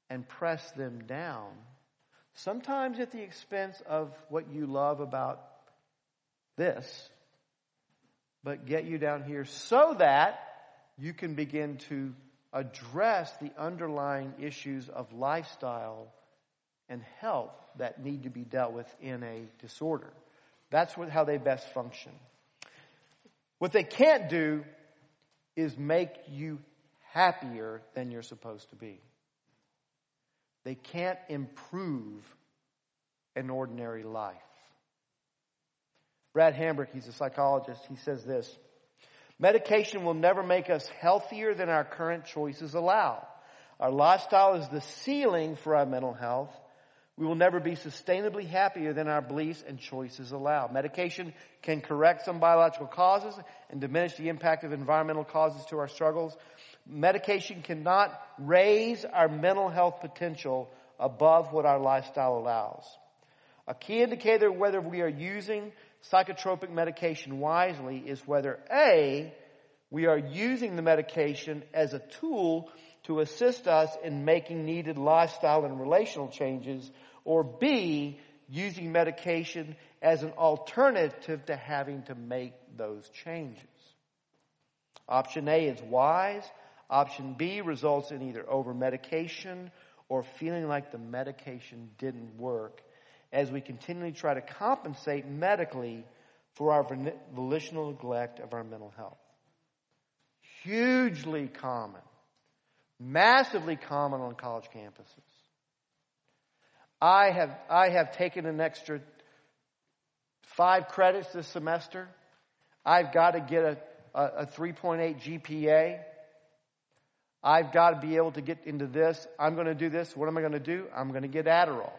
and press them down, sometimes at the expense of what you love about this, but get you down here so that you can begin to address the underlying issues of lifestyle and health that need to be dealt with in a disorder. That's what, how they best function. What they can't do is make you happier than you're supposed to be. They can't improve an ordinary life. Brad Hambrick, he's a psychologist, he says this: medication will never make us healthier than our current choices allow. Our lifestyle is the ceiling for our mental health. We will never be sustainably happier than our beliefs and choices allow. Medication can correct some biological causes and diminish the impact of environmental causes to our struggles. Medication cannot raise our mental health potential above what our lifestyle allows. A key indicator of whether we are using psychotropic medication wisely is whether A, we are using the medication as a tool to assist us in making needed lifestyle and relational changes, or B, using medication as an alternative to having to make those changes. Option A is wise. Option B results in either over-medication or feeling like the medication didn't work, as we continually try to compensate medically for our volitional neglect of our mental health. Hugely common. Massively common on college campuses. I have, I have taken an extra five credits this semester. I've got to get a, a, a three point eight G P A. I've got to be able to get into this. I'm going to do this. What am I going to do? I'm going to get Adderall.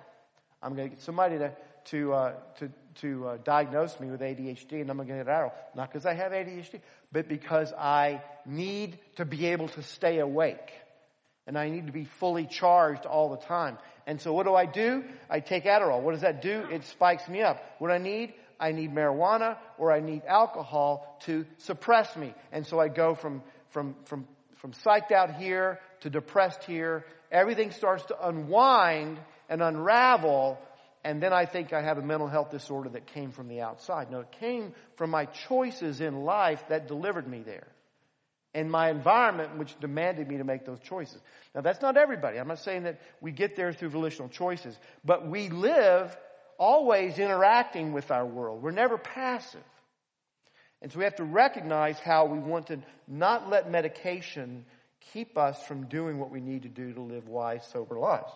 I'm going to get somebody to to uh, to, to uh, diagnose me with A D H D, and I'm going to get Adderall. Not because I have A D H D, but because I need to be able to stay awake. And I need to be fully charged all the time. And so what do I do? I take Adderall. What does that do? It spikes me up. What I need? I need marijuana or I need alcohol to suppress me. And so I go from from from, from psyched out here to depressed here. Everything starts to unwind and unravel, and then I think I have a mental health disorder that came from the outside. No, it came from my choices in life that delivered me there, and my environment which demanded me to make those choices. Now, that's not everybody. I'm not saying that we get there through volitional choices, but we live always interacting with our world. We're never passive. And so we have to recognize how we want to not let medication keep us from doing what we need to do to live wise, sober lives.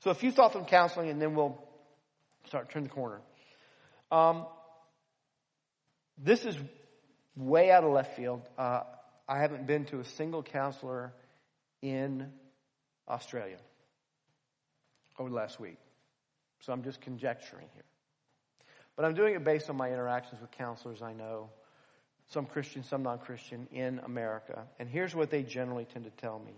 So a few thoughts on counseling, and then we'll start turn the corner. Um, this is way out of left field. Uh, I haven't been to a single counselor in Australia over the last week. So I'm just conjecturing here. But I'm doing it based on my interactions with counselors I know, some Christian, some non-Christian, in America. And here's what they generally tend to tell me.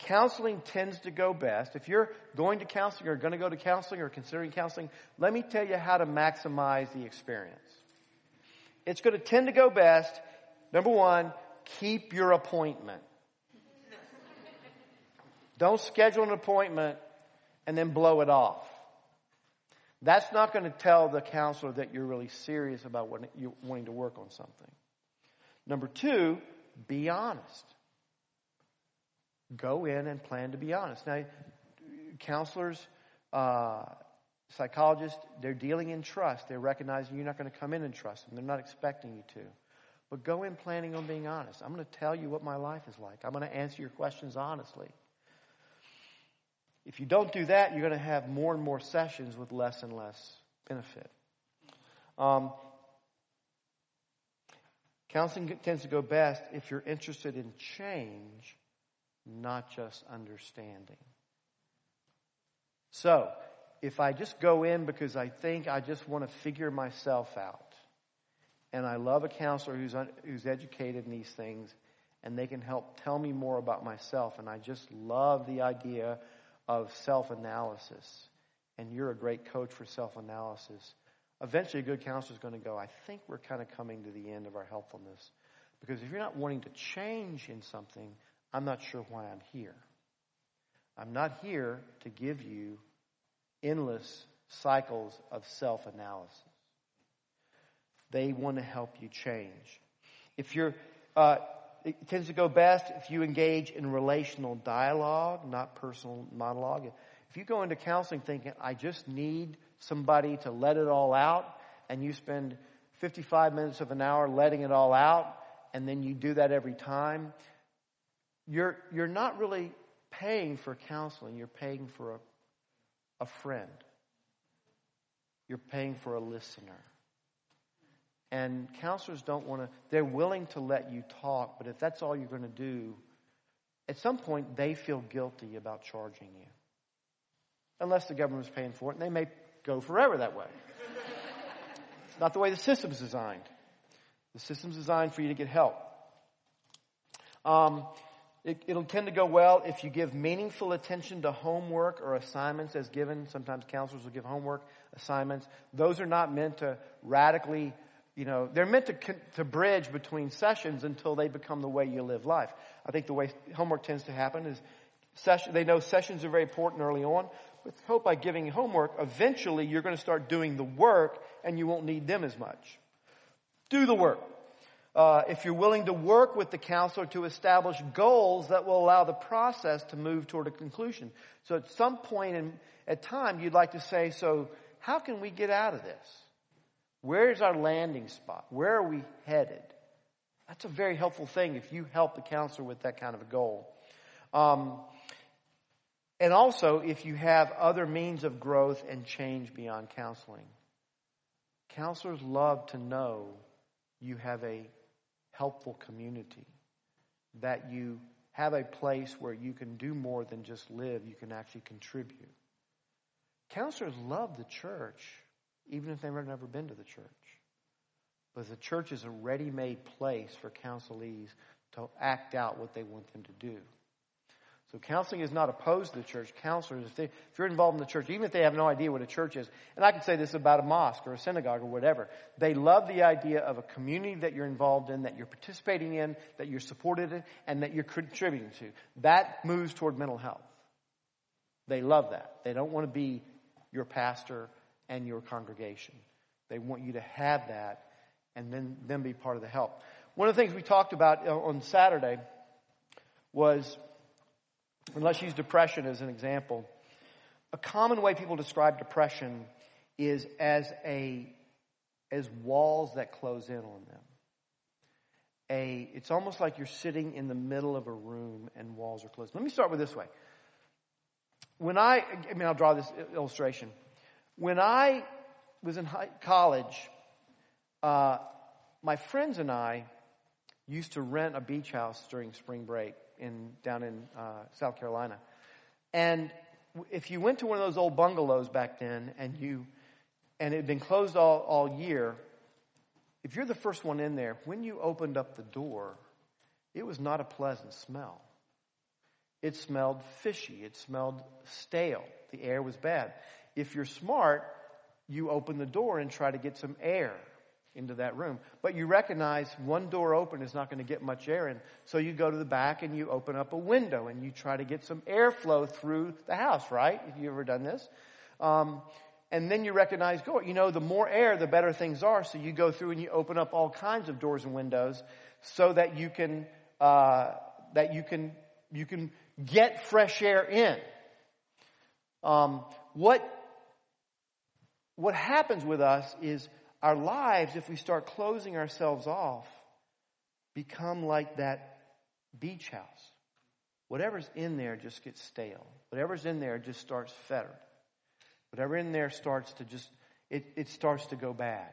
Counseling tends to go best. If you're going to counseling or going to go to counseling or considering counseling, let me tell you how to maximize the experience. It's going to tend to go best. Number one, keep your appointment. Don't schedule an appointment and then blow it off. That's not going to tell the counselor that you're really serious about what you're wanting to work on something. Number two, be honest. Go in and plan to be honest. Now, counselors, uh, psychologists, they're dealing in trust. They're recognizing you're not going to come in and trust them. They're not expecting you to. But go in planning on being honest. I'm going to tell you what my life is like. I'm going to answer your questions honestly. If you don't do that, you're going to have more and more sessions with less and less benefit. Um, counseling tends to go best if you're interested in change, not just understanding. So, if I just go in because I think I just want to figure myself out, and I love a counselor who's un, who's educated in these things, and they can help tell me more about myself, and I just love the idea of self-analysis, and you're a great coach for self-analysis, eventually a good counselor is going to go, I think we're kind of coming to the end of our helpfulness. Because if you're not wanting to change in something, I'm not sure why I'm here. I'm not here to give you endless cycles of self-analysis. They want to help you change. If you're, uh, it tends to go best if you engage in relational dialogue, not personal monologue. If you go into counseling thinking, I just need somebody to let it all out, and you spend fifty-five minutes of an hour letting it all out, and then you do that every time, you're you're not really paying for counseling. You're paying for a, a friend. You're paying for a listener. And counselors don't want to, they're willing to let you talk, but if that's all you're going to do, at some point they feel guilty about charging you. Unless the government's paying for it, and they may go forever that way. It's not the way the system's designed. The system's designed for you to get help. Um, it, it'll tend to go well if you give meaningful attention to homework or assignments as given. Sometimes counselors will give homework assignments. Those are not meant to radically, you know, they're meant to to bridge between sessions until they become the way you live life. I think the way homework tends to happen is session. They know sessions are very important early on. With hope by giving homework, eventually you're going to start doing the work and you won't need them as much. Do the work. Uh, if you're willing to work with the counselor to establish goals that will allow the process to move toward a conclusion. So at some point in at time, you'd like to say, so how can we get out of this? Where is our landing spot? Where are we headed? That's a very helpful thing if you help the counselor with that kind of a goal. Um, and also if you have other means of growth and change beyond counseling. Counselors love to know you have a helpful community, that you have a place where you can do more than just live, you can actually contribute. Counselors love the church, even if they've never been to the church. But the church is a ready-made place for counselees to act out what they want them to do. So counseling is not opposed to the church. Counselors, if, they, if you're involved in the church, even if they have no idea what a church is, and I can say this about a mosque or a synagogue or whatever, they love the idea of a community that you're involved in, that you're participating in, that you're supported in, and that you're contributing to. That moves toward mental health. They love that. They don't want to be your pastor and your congregation. They want you to have that and then, then be part of the help. One of the things we talked about on Saturday was, and let's use depression as an example. A common way people describe depression is as a as walls that close in on them. A it's almost like you're sitting in the middle of a room and walls are closed. Let me start with this way. When I, I mean, I'll draw this illustration. When I was in high, college, uh, my friends and I used to rent a beach house during spring break. In down in uh, South Carolina. And if you went to one of those old bungalows back then and you and it had been closed all, all year, if you're the first one in there, when you opened up the door, it was not a pleasant smell. It smelled fishy. It smelled stale. The air was bad. If you're smart, you open the door and try to get some air into that room. But you recognize one door open is not going to get much air in. So you go to the back and you open up a window and you try to get some airflow through the house, right? Have you ever done this? Um, and then you recognize, go, you know, the more air, the better things are. So you go through and you open up all kinds of doors and windows so that you can, uh, that you can, you can get fresh air in. Um, what, what happens with us is, our lives, if we start closing ourselves off, become like that beach house. Whatever's in there just gets stale. Whatever's in there just starts fettered. Whatever in there starts to just, it, it starts to go bad.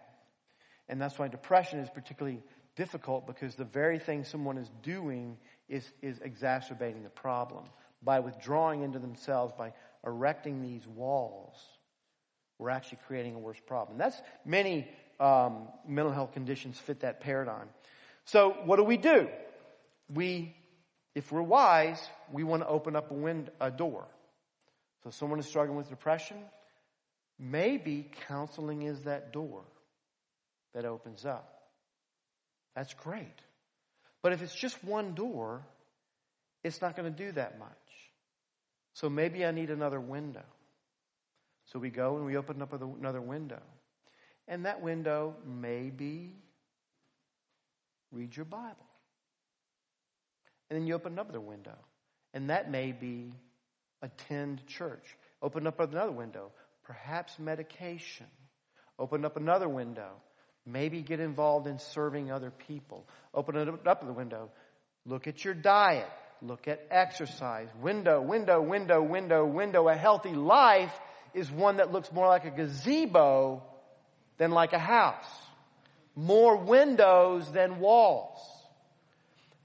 And that's why depression is particularly difficult, because the very thing someone is doing is, is exacerbating the problem. By withdrawing into themselves, by erecting these walls, we're actually creating a worse problem. That's many um, mental health conditions fit that paradigm. So what do we do? We, if we're wise, we want to open up a, window, a door. So someone is struggling with depression. Maybe counseling is that door that opens up. That's great. But if it's just one door, it's not going to do that much. So maybe I need another window. So we go and we open up another window. And that window may be read your Bible. And then you open another window. And that may be attend church. Opened up another window. Perhaps medication. Opened up another window. Maybe get involved in serving other people. Open it up the window. Look at your diet. Look at exercise. Window, window, window, window, window. A healthy life is one that looks more like a gazebo than like a house. More windows than walls.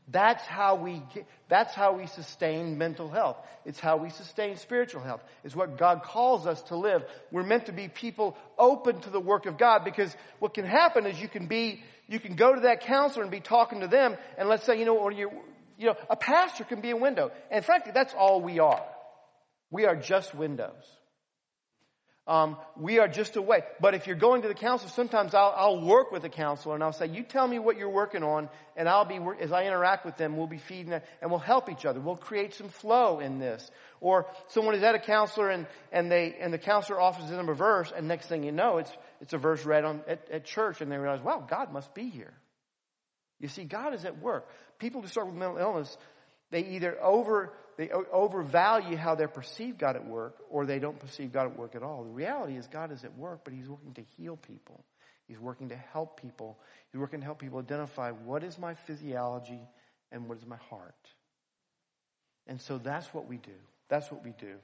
That's how we get, that's how we sustain mental health. It's how we sustain spiritual health. It's what God calls us to live. We're meant to be people open to the work of God, because what can happen is you can be, you can go to that counselor and be talking to them, and let's say, you know, or you, you know, a pastor can be a window. And frankly, that's all we are. We are just windows. Um, we are just a way. But if you're going to the counselor, sometimes I'll, I'll work with the counselor and I'll say, you tell me what you're working on, and I'll be, as I interact with them, we'll be feeding them, and we'll help each other. We'll create some flow in this. Or someone is at a counselor and, and they, and the counselor offers them a verse, and next thing you know, it's, it's a verse read on, at, at church, and they realize, wow, God must be here. You see, God is at work. People who struggle with mental illness, they either over, they overvalue how they perceive God at work, or they don't perceive God at work at all. The reality is God is at work, but he's working to heal people. He's working to help people. He's working to help people identify what is my physiology and what is my heart. And so that's what we do. That's what we do.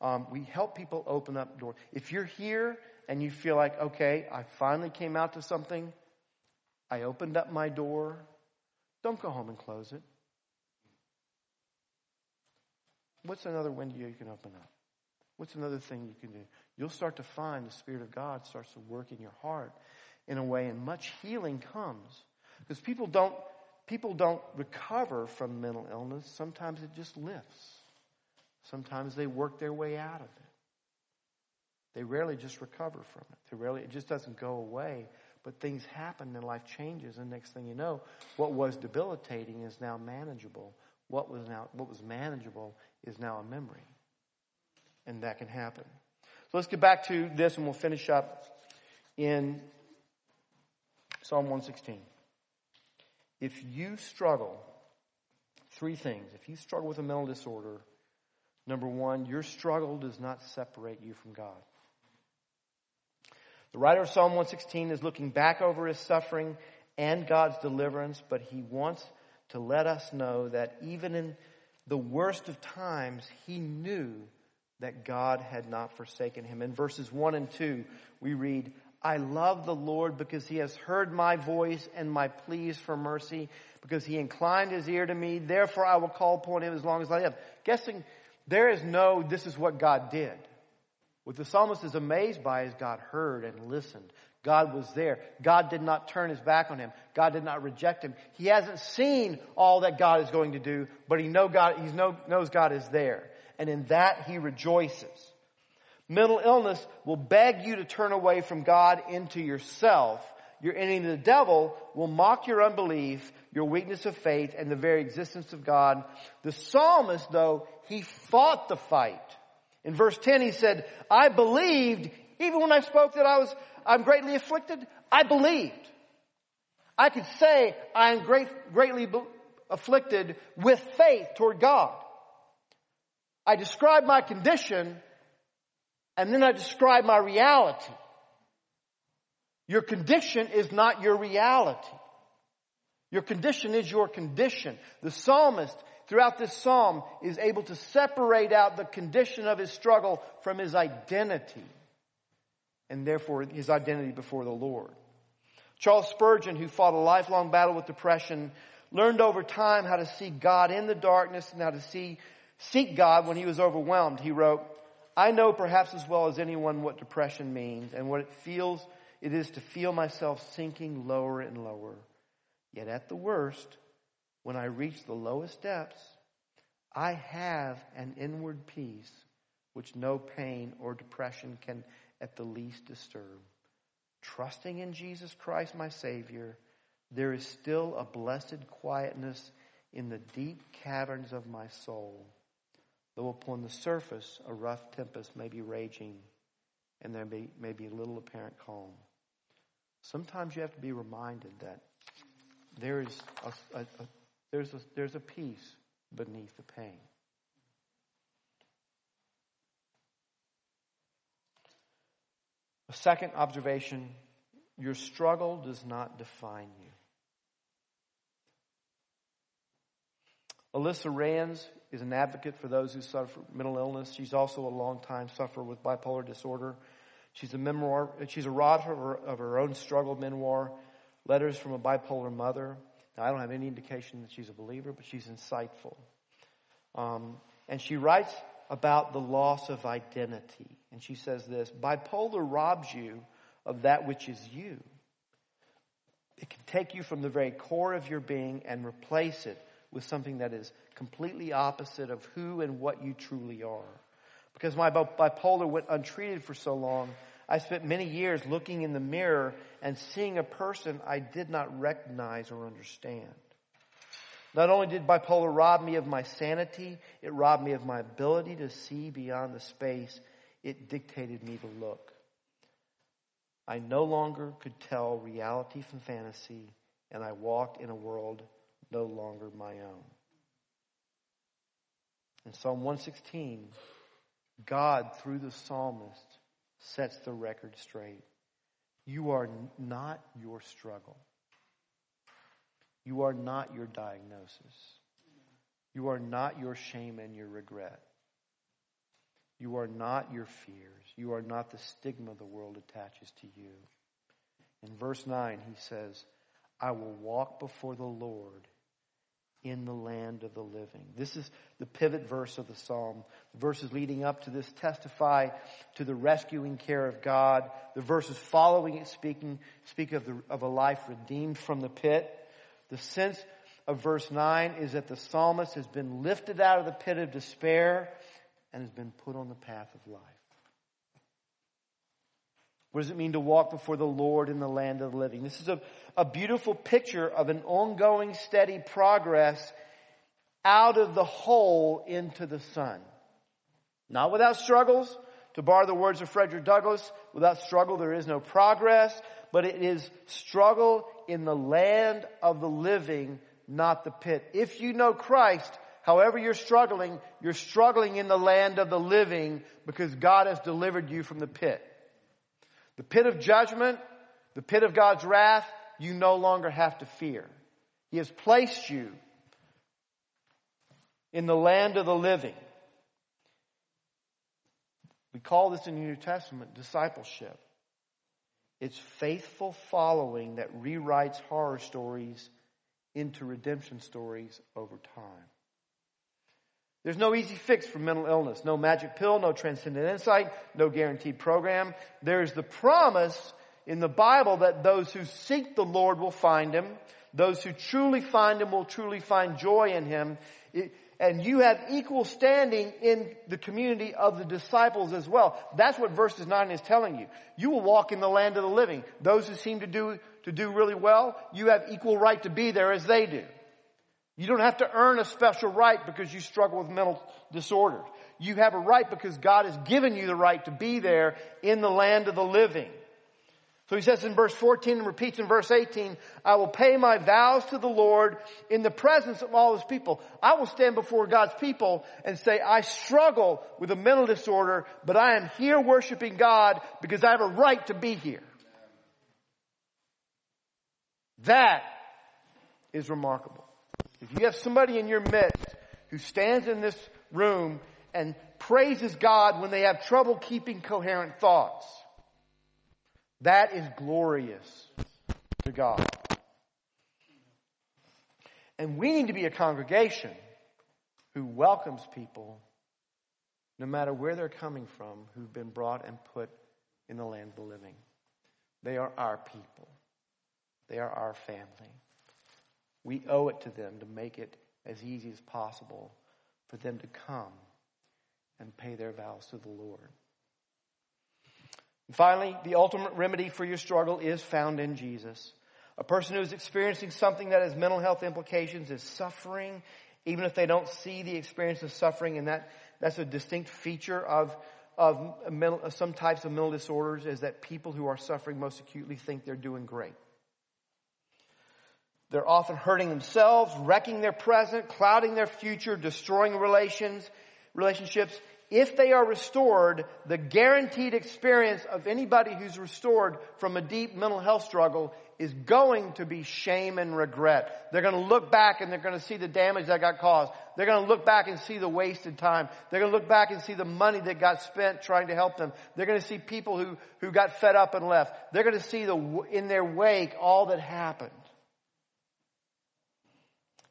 Um, we help people open up doors. If you're here and you feel like, okay, I finally came out to something. I opened up my door. Don't go home and close it. What's another window you can open up? What's another thing you can do? You'll start to find the Spirit of God starts to work in your heart in a way, and much healing comes. Because people don't, people don't recover from mental illness. Sometimes it just lifts. Sometimes they work their way out of it. They rarely just recover from it. They rarely, it just doesn't go away. But things happen and life changes, and next thing you know, what was debilitating is now manageable. What was now what was manageable is now a memory. And that can happen. So let's get back to this, and we'll finish up in Psalm one sixteen. If you struggle, three things. If you struggle with a mental disorder, number one, your struggle does not separate you from God. The writer of Psalm one sixteen is looking back over his suffering and God's deliverance, but he wants to let us know that even in the worst of times, he knew that God had not forsaken him. In verses one and two, we read, I love the Lord because he has heard my voice and my pleas for mercy, because he inclined his ear to me. Therefore, I will call upon him as long as I live. Guessing there is no, this is what God did. What the psalmist is amazed by is God heard and listened. God was there. God did not turn his back on him. God did not reject him. He hasn't seen all that God is going to do, but he know God, he know, knows God is there. And in that he rejoices. Mental illness will beg you to turn away from God into yourself. Your enemy, the devil, will mock your unbelief, your weakness of faith, and the very existence of God. The psalmist, though, he fought the fight. In verse ten, he said, I believed, even when I spoke that I was... I'm greatly afflicted. I believed. I could say I am great, greatly be- afflicted with faith toward God. I describe my condition, and then I describe my reality. Your condition is not your reality. Your condition is your condition. The psalmist, throughout this psalm, is able to separate out the condition of his struggle from his identity, and therefore his identity before the Lord. Charles Spurgeon, who fought a lifelong battle with depression, learned over time how to see God in the darkness and how to see, seek God when he was overwhelmed. He wrote, I know perhaps as well as anyone what depression means and what it feels it is to feel myself sinking lower and lower. Yet at the worst, when I reach the lowest depths, I have an inward peace which no pain or depression can at the least disturb. Trusting in Jesus Christ, my Savior, there is still a blessed quietness in the deep caverns of my soul, though upon the surface a rough tempest may be raging, and there may, may be little apparent calm. Sometimes you have to be reminded that there is a, a, a, there's a, there's a peace beneath the pain. A second observation, your struggle does not define you. Alyssa Rands is an advocate for those who suffer from mental illness. She's also a longtime sufferer with bipolar disorder. She's a memoir. She's a author of her, of her own struggle memoir, Letters from a Bipolar Mother. Now, I don't have any indication that she's a believer, but she's insightful. Um, and she writes about the loss of identity. And she says this, bipolar robs you of that which is you. It can take you from the very core of your being and replace it with something that is completely opposite of who and what you truly are. Because my bipolar went untreated for so long, I spent many years looking in the mirror and seeing a person I did not recognize or understand. Not only did bipolar rob me of my sanity, it robbed me of my ability to see beyond the space it dictated me to look. I no longer could tell reality from fantasy, and I walked in a world no longer my own. In Psalm one sixteen, God, through the psalmist, sets the record straight. You are not your struggle. You are not your diagnosis. You are not your shame and your regret. You are not your fears. You are not the stigma the world attaches to you. In verse nine, he says, I will walk before the Lord in the land of the living. This is the pivot verse of the psalm. The verses leading up to this testify to the rescuing care of God. The verses following it speaking speak of, the, of a life redeemed from the pit. The sense of verse nine is that the psalmist has been lifted out of the pit of despair and has been put on the path of life. What does it mean to walk before the Lord in the land of the living? This is a, a beautiful picture of an ongoing, steady progress out of the hole into the sun. Not without struggles. To borrow the words of Frederick Douglass, without struggle there is no progress, but it is struggle in the land of the living, not the pit. If you know Christ, however you're struggling, you're struggling in the land of the living because God has delivered you from the pit. The pit of judgment, the pit of God's wrath, you no longer have to fear. He has placed you in the land of the living. We call this in the New Testament discipleship. It's faithful following that rewrites horror stories into redemption stories over time. There's no easy fix for mental illness. No magic pill, no transcendent insight, no guaranteed program. There's the promise in the Bible that those who seek the Lord will find Him. Those who truly find Him will truly find joy in Him. And you have equal standing in the community of the disciples as well. That's what verses nine is telling you. You will walk in the land of the living. Those who seem to do, to do really well, you have equal right to be there as they do. You don't have to earn a special right because you struggle with mental disorders. You have a right because God has given you the right to be there in the land of the living. So he says in verse fourteen and repeats in verse eighteen, I will pay my vows to the Lord in the presence of all His people. I will stand before God's people and say, I struggle with a mental disorder, but I am here worshiping God because I have a right to be here. That is remarkable. If you have somebody in your midst who stands in this room and praises God when they have trouble keeping coherent thoughts, that is glorious to God. And we need to be a congregation who welcomes people, no matter where they're coming from, who've been brought and put in the land of the living. They are our people. They are our family. We owe it to them to make it as easy as possible for them to come and pay their vows to the Lord. And finally, the ultimate remedy for your struggle is found in Jesus. A person who is experiencing something that has mental health implications is suffering, even if they don't see the experience of suffering, and that, that's a distinct feature of, of, mental, of some types of mental disorders, is that people who are suffering most acutely think they're doing great. They're often hurting themselves, wrecking their present, clouding their future, destroying relations, relationships, if they are restored, the guaranteed experience of anybody who's restored from a deep mental health struggle is going to be shame and regret. They're going to look back and they're going to see the damage that got caused. They're going to look back and see the wasted time. They're going to look back and see the money that got spent trying to help them. They're going to see people who, who got fed up and left. They're going to see the in their wake all that happened.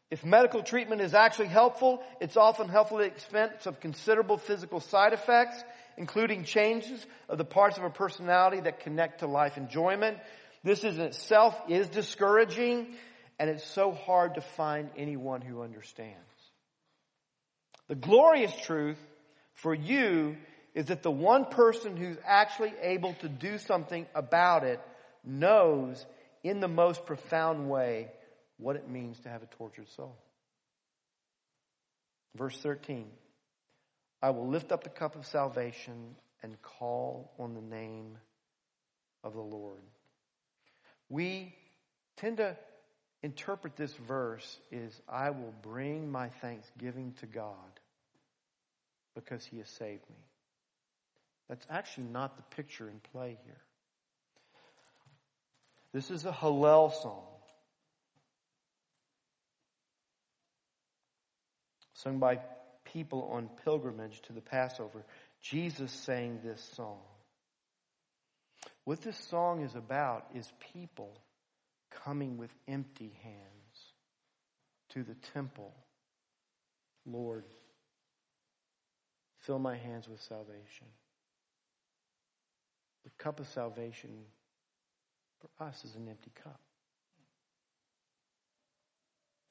If medical treatment is actually helpful, it's often helpful at the expense of considerable physical side effects, including changes of the parts of a personality that connect to life enjoyment. This in itself is discouraging, and it's so hard to find anyone who understands. The glorious truth for you is that the one person who's actually able to do something about it knows in the most profound way what it means to have a tortured soul. Verse thirteen, I will lift up the cup of salvation and call on the name of the Lord. We tend to interpret this verse as I will bring my thanksgiving to God because he has saved me. That's actually not the picture in play here. This is a Hallel song, sung by people on pilgrimage to the Passover. Jesus sang this song. What this song is about is people coming with empty hands to the temple. Lord, fill my hands with salvation. The cup of salvation for us is an empty cup.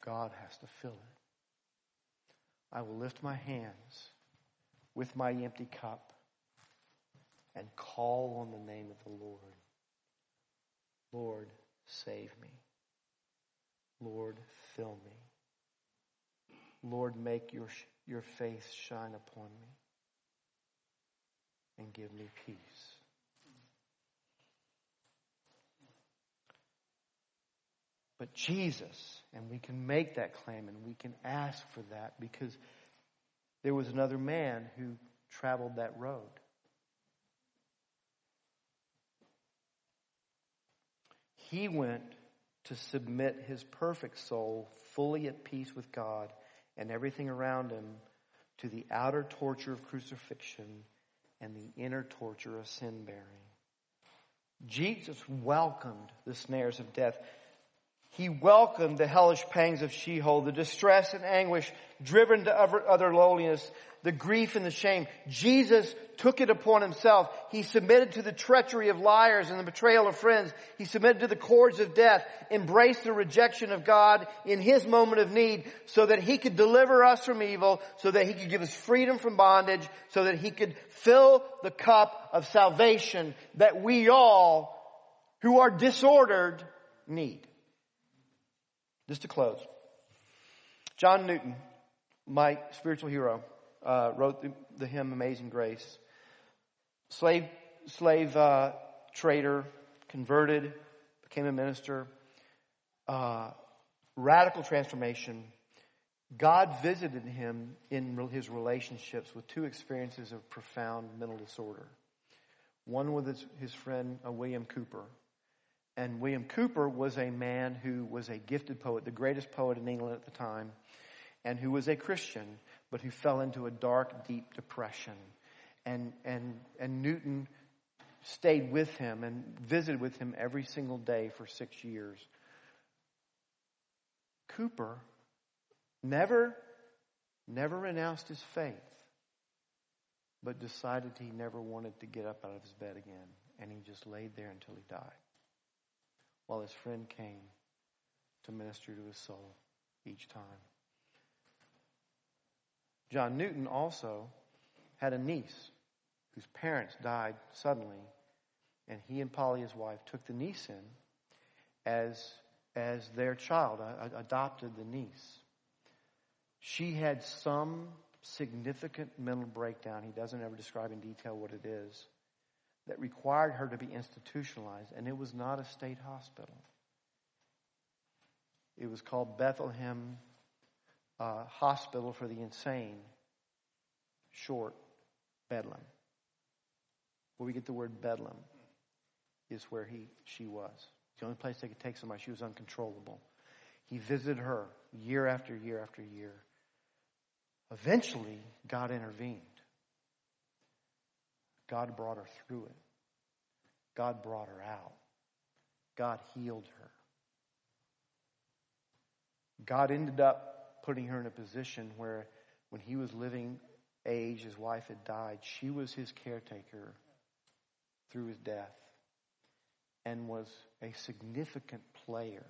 God has to fill it. I will lift my hands with my empty cup and call on the name of the Lord. Lord, save me. Lord, fill me. Lord, make your, your face shine upon me and give me peace. But Jesus, and we can make that claim and we can ask for that because there was another man who traveled that road. He went to submit his perfect soul fully at peace with God and everything around him to the outer torture of crucifixion and the inner torture of sin bearing. Jesus welcomed the snares of death. He welcomed the hellish pangs of Sheol, the distress and anguish driven to utter lowliness, the grief and the shame. Jesus took it upon himself. He submitted to the treachery of liars and the betrayal of friends. He submitted to the cords of death, embraced the rejection of God in his moment of need so that he could deliver us from evil, so that he could give us freedom from bondage, so that he could fill the cup of salvation that we all who are disordered need. Just to close, John Newton, my spiritual hero, uh, wrote the, the hymn Amazing Grace. Slave, slave uh, trader, converted, became a minister. Uh, radical transformation. God visited him in his relationships with two experiences of profound mental disorder. One with his, his friend uh, William Cowper. And William Cowper was a man who was a gifted poet, the greatest poet in England at the time, and who was a Christian, but who fell into a dark, deep depression. And and and Newton stayed with him and visited with him every single day for six years. Cowper never, never renounced his faith, but decided he never wanted to get up out of his bed again. And he just laid there until he died. While his friend came to minister to his soul each time. John Newton also had a niece whose parents died suddenly, and he and Polly, his wife, took the niece in as, as their child, uh, adopted the niece. She had some significant mental breakdown. He doesn't ever describe in detail what it is. That required her to be institutionalized, and it was not a state hospital. It was called Bethlehem uh, Hospital for the Insane, short, Bethlehem. Where we get the word Bedlam is where he, she was. It's the only place they could take somebody. She was uncontrollable. He visited her year after year after year. Eventually, God intervened. God brought her through it. God brought her out. God healed her. God ended up putting her in a position where when he was living age, his wife had died, she was his caretaker through his death and was a significant player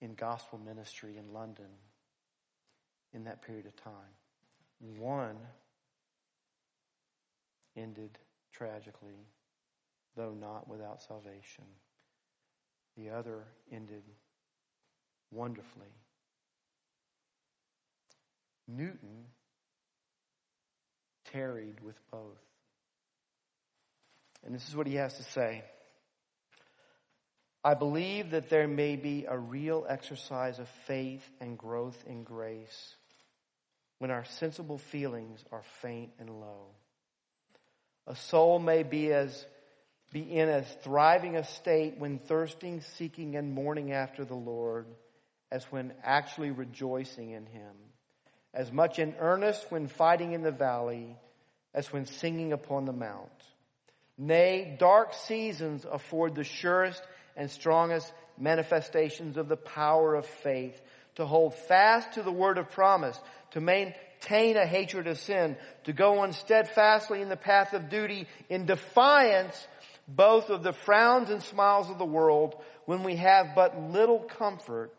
in gospel ministry in London in that period of time. One ended tragically, though not without salvation. The other ended wonderfully. Newton tarried with both. And this is what he has to say. I believe that there may be a real exercise of faith and growth in grace when our sensible feelings are faint and low. A soul may be as be in as thriving a state when thirsting, seeking, and mourning after the Lord as when actually rejoicing in him, as much in earnest when fighting in the valley as when singing upon the mount. Nay, dark seasons afford the surest and strongest manifestations of the power of faith, to hold fast to the word of promise, to maintain a hatred of sin, to go on steadfastly in the path of duty in defiance both of the frowns and smiles of the world when we have but little comfort,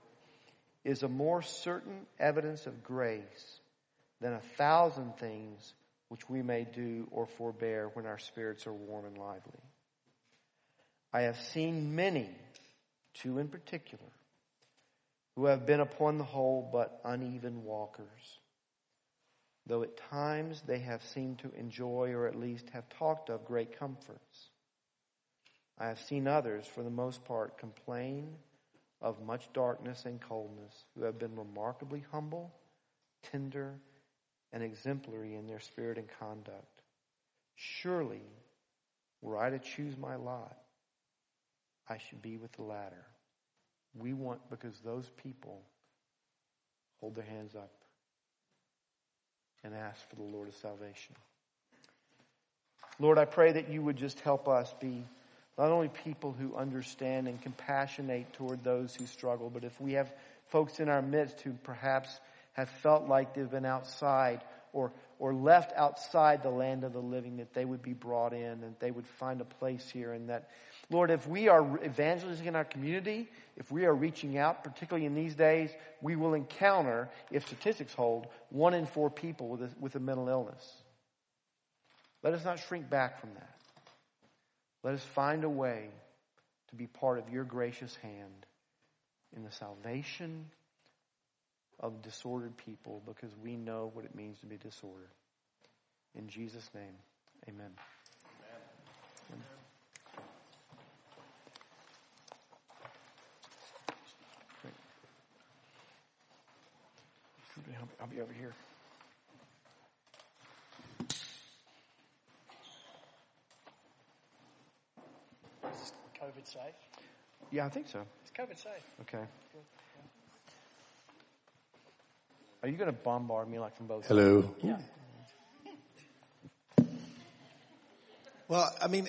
is a more certain evidence of grace than a thousand things which we may do or forbear when our spirits are warm and lively. I have seen many, two in particular, who have been upon the whole but uneven walkers, though at times they have seemed to enjoy or at least have talked of great comforts. I have seen others, for the most part, complain of much darkness and coldness, who have been remarkably humble, tender, and exemplary in their spirit and conduct. Surely, were I to choose my lot, I should be with the latter. We want, because those people hold their hands up and ask for the Lord of salvation. Lord, I pray that you would just help us be not only people who understand and compassionate toward those who struggle, but if we have folks in our midst who perhaps have felt like they've been outside or or left outside the land of the living, that they would be brought in and they would find a place here. And that, Lord, if we are evangelizing in our community, if we are reaching out, particularly in these days, we will encounter, if statistics hold, one in four people with a, with a mental illness. Let us not shrink back from that. Let us find a way to be part of your gracious hand in the salvation of disordered people, because we know what it means to be disordered. In Jesus' name, amen. Amen. Amen. I'll be over here. Is COVID safe? Yeah, I think so. It's COVID safe. Okay. Good. Are you going to bombard me like from both sides? Hello. Yeah. Well, I mean,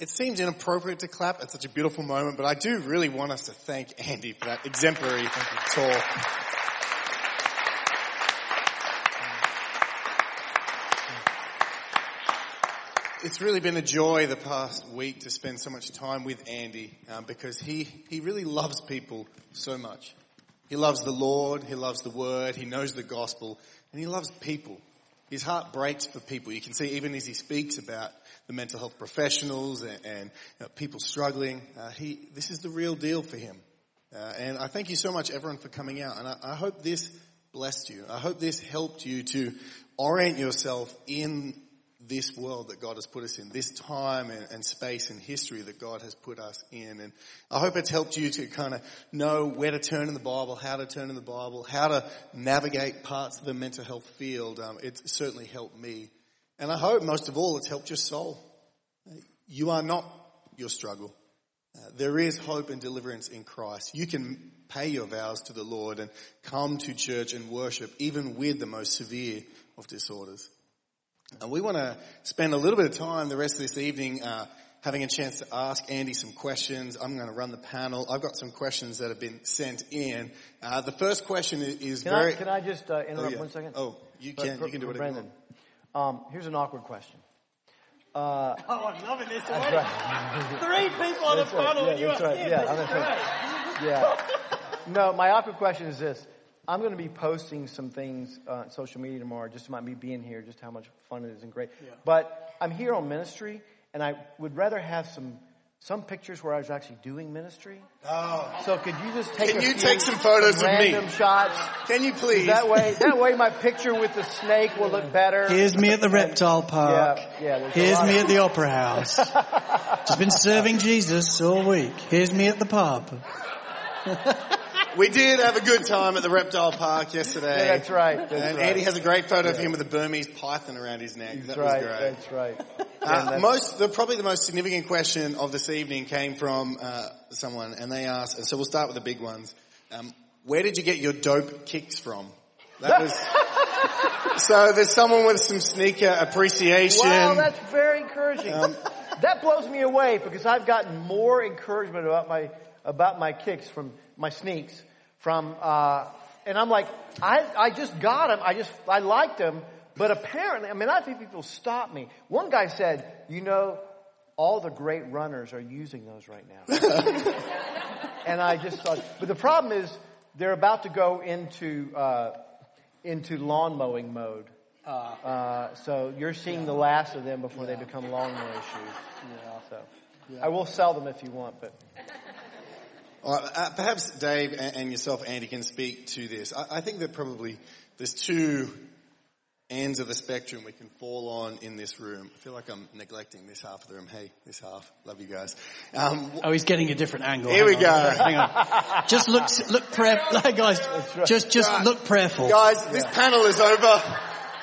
it seems inappropriate to clap at such a beautiful moment, but I do really want us to thank Andy for that exemplary talk. It's really been a joy the past week to spend so much time with Andy, um, because he, he really loves people so much. He loves the Lord, he loves the Word, he knows the gospel, and he loves people. His heart breaks for people. You can see even as he speaks about the mental health professionals and, and you know, people struggling, uh, he this is the real deal for him. Uh, and I thank you so much, everyone, for coming out. And I, I hope this blessed you. I hope this helped you to orient yourself in this world that God has put us in, this time and, and space and history that God has put us in. And I hope it's helped you to kind of know where to turn in the Bible, how to turn in the Bible, how to navigate parts of the mental health field. Um, it's certainly helped me. And I hope most of all it's helped your soul. You are not your struggle. Uh, there is hope and deliverance in Christ. You can pay your vows to the Lord and come to church and worship even with the most severe of disorders. And we want to spend a little bit of time the rest of this evening uh, having a chance to ask Andy some questions. I'm going to run the panel. I've got some questions that have been sent in. Uh, the first question is can very... I, can I just uh, interrupt oh, yeah. one second? Oh, you can. For, you can do it again. Um, here's an awkward question. Uh, oh, I'm loving this already. Right. Three people on the panel and you are here. Yeah. No, my awkward question is this. I'm going to be posting some things uh, on social media tomorrow, just about me being here, just how much fun it is and great. Yeah. But I'm here on ministry, and I would rather have some some pictures where I was actually doing ministry. Oh. So could you just take Can a you few take some photos random of me? Random shots. Can you please? That way, that way my picture with the snake will look better. Here's me at the reptile park. Yeah, yeah, Here's me at the opera house. Just been serving Jesus all week. Here's me at the pub. We did have a good time at the reptile park yesterday. Yeah, that's right. That's and Andy right. has a great photo yeah. of him with a Burmese python around his neck. That's that right, was great. That's right. Uh, yeah, that's most, the, probably the most significant question of this evening came from uh, someone, and they asked. And so we'll start with the big ones. Um, where did you get your dope kicks from? That was. So there's someone with some sneaker appreciation. Wow, that's very encouraging. Um, that blows me away because I've gotten more encouragement about my about my kicks from. My sneaks from, uh, and I'm like, I, I just got them. I just, I liked them. But apparently, I mean, I've had people stop me. One guy said, you know, all the great runners are using those right now. And I just thought, but the problem is they're about to go into, uh, into lawn mowing mode. Uh, uh, so you're seeing yeah. the last of them before yeah. they become lawn mowing shoes. Yeah. So yeah. I will sell them if you want, but. Uh, perhaps Dave and yourself, Andy, can speak to this. I, I think that probably there's two ends of the spectrum we can fall on in this room. I feel like I'm neglecting this half of the room. Hey, this half. Love you guys. Um, oh, he's getting a different angle. Here Hang we on. go. Hang on. Just look, look prayerful. Like, guys, right. just, just right. look prayerful. Guys, this yeah. panel is over.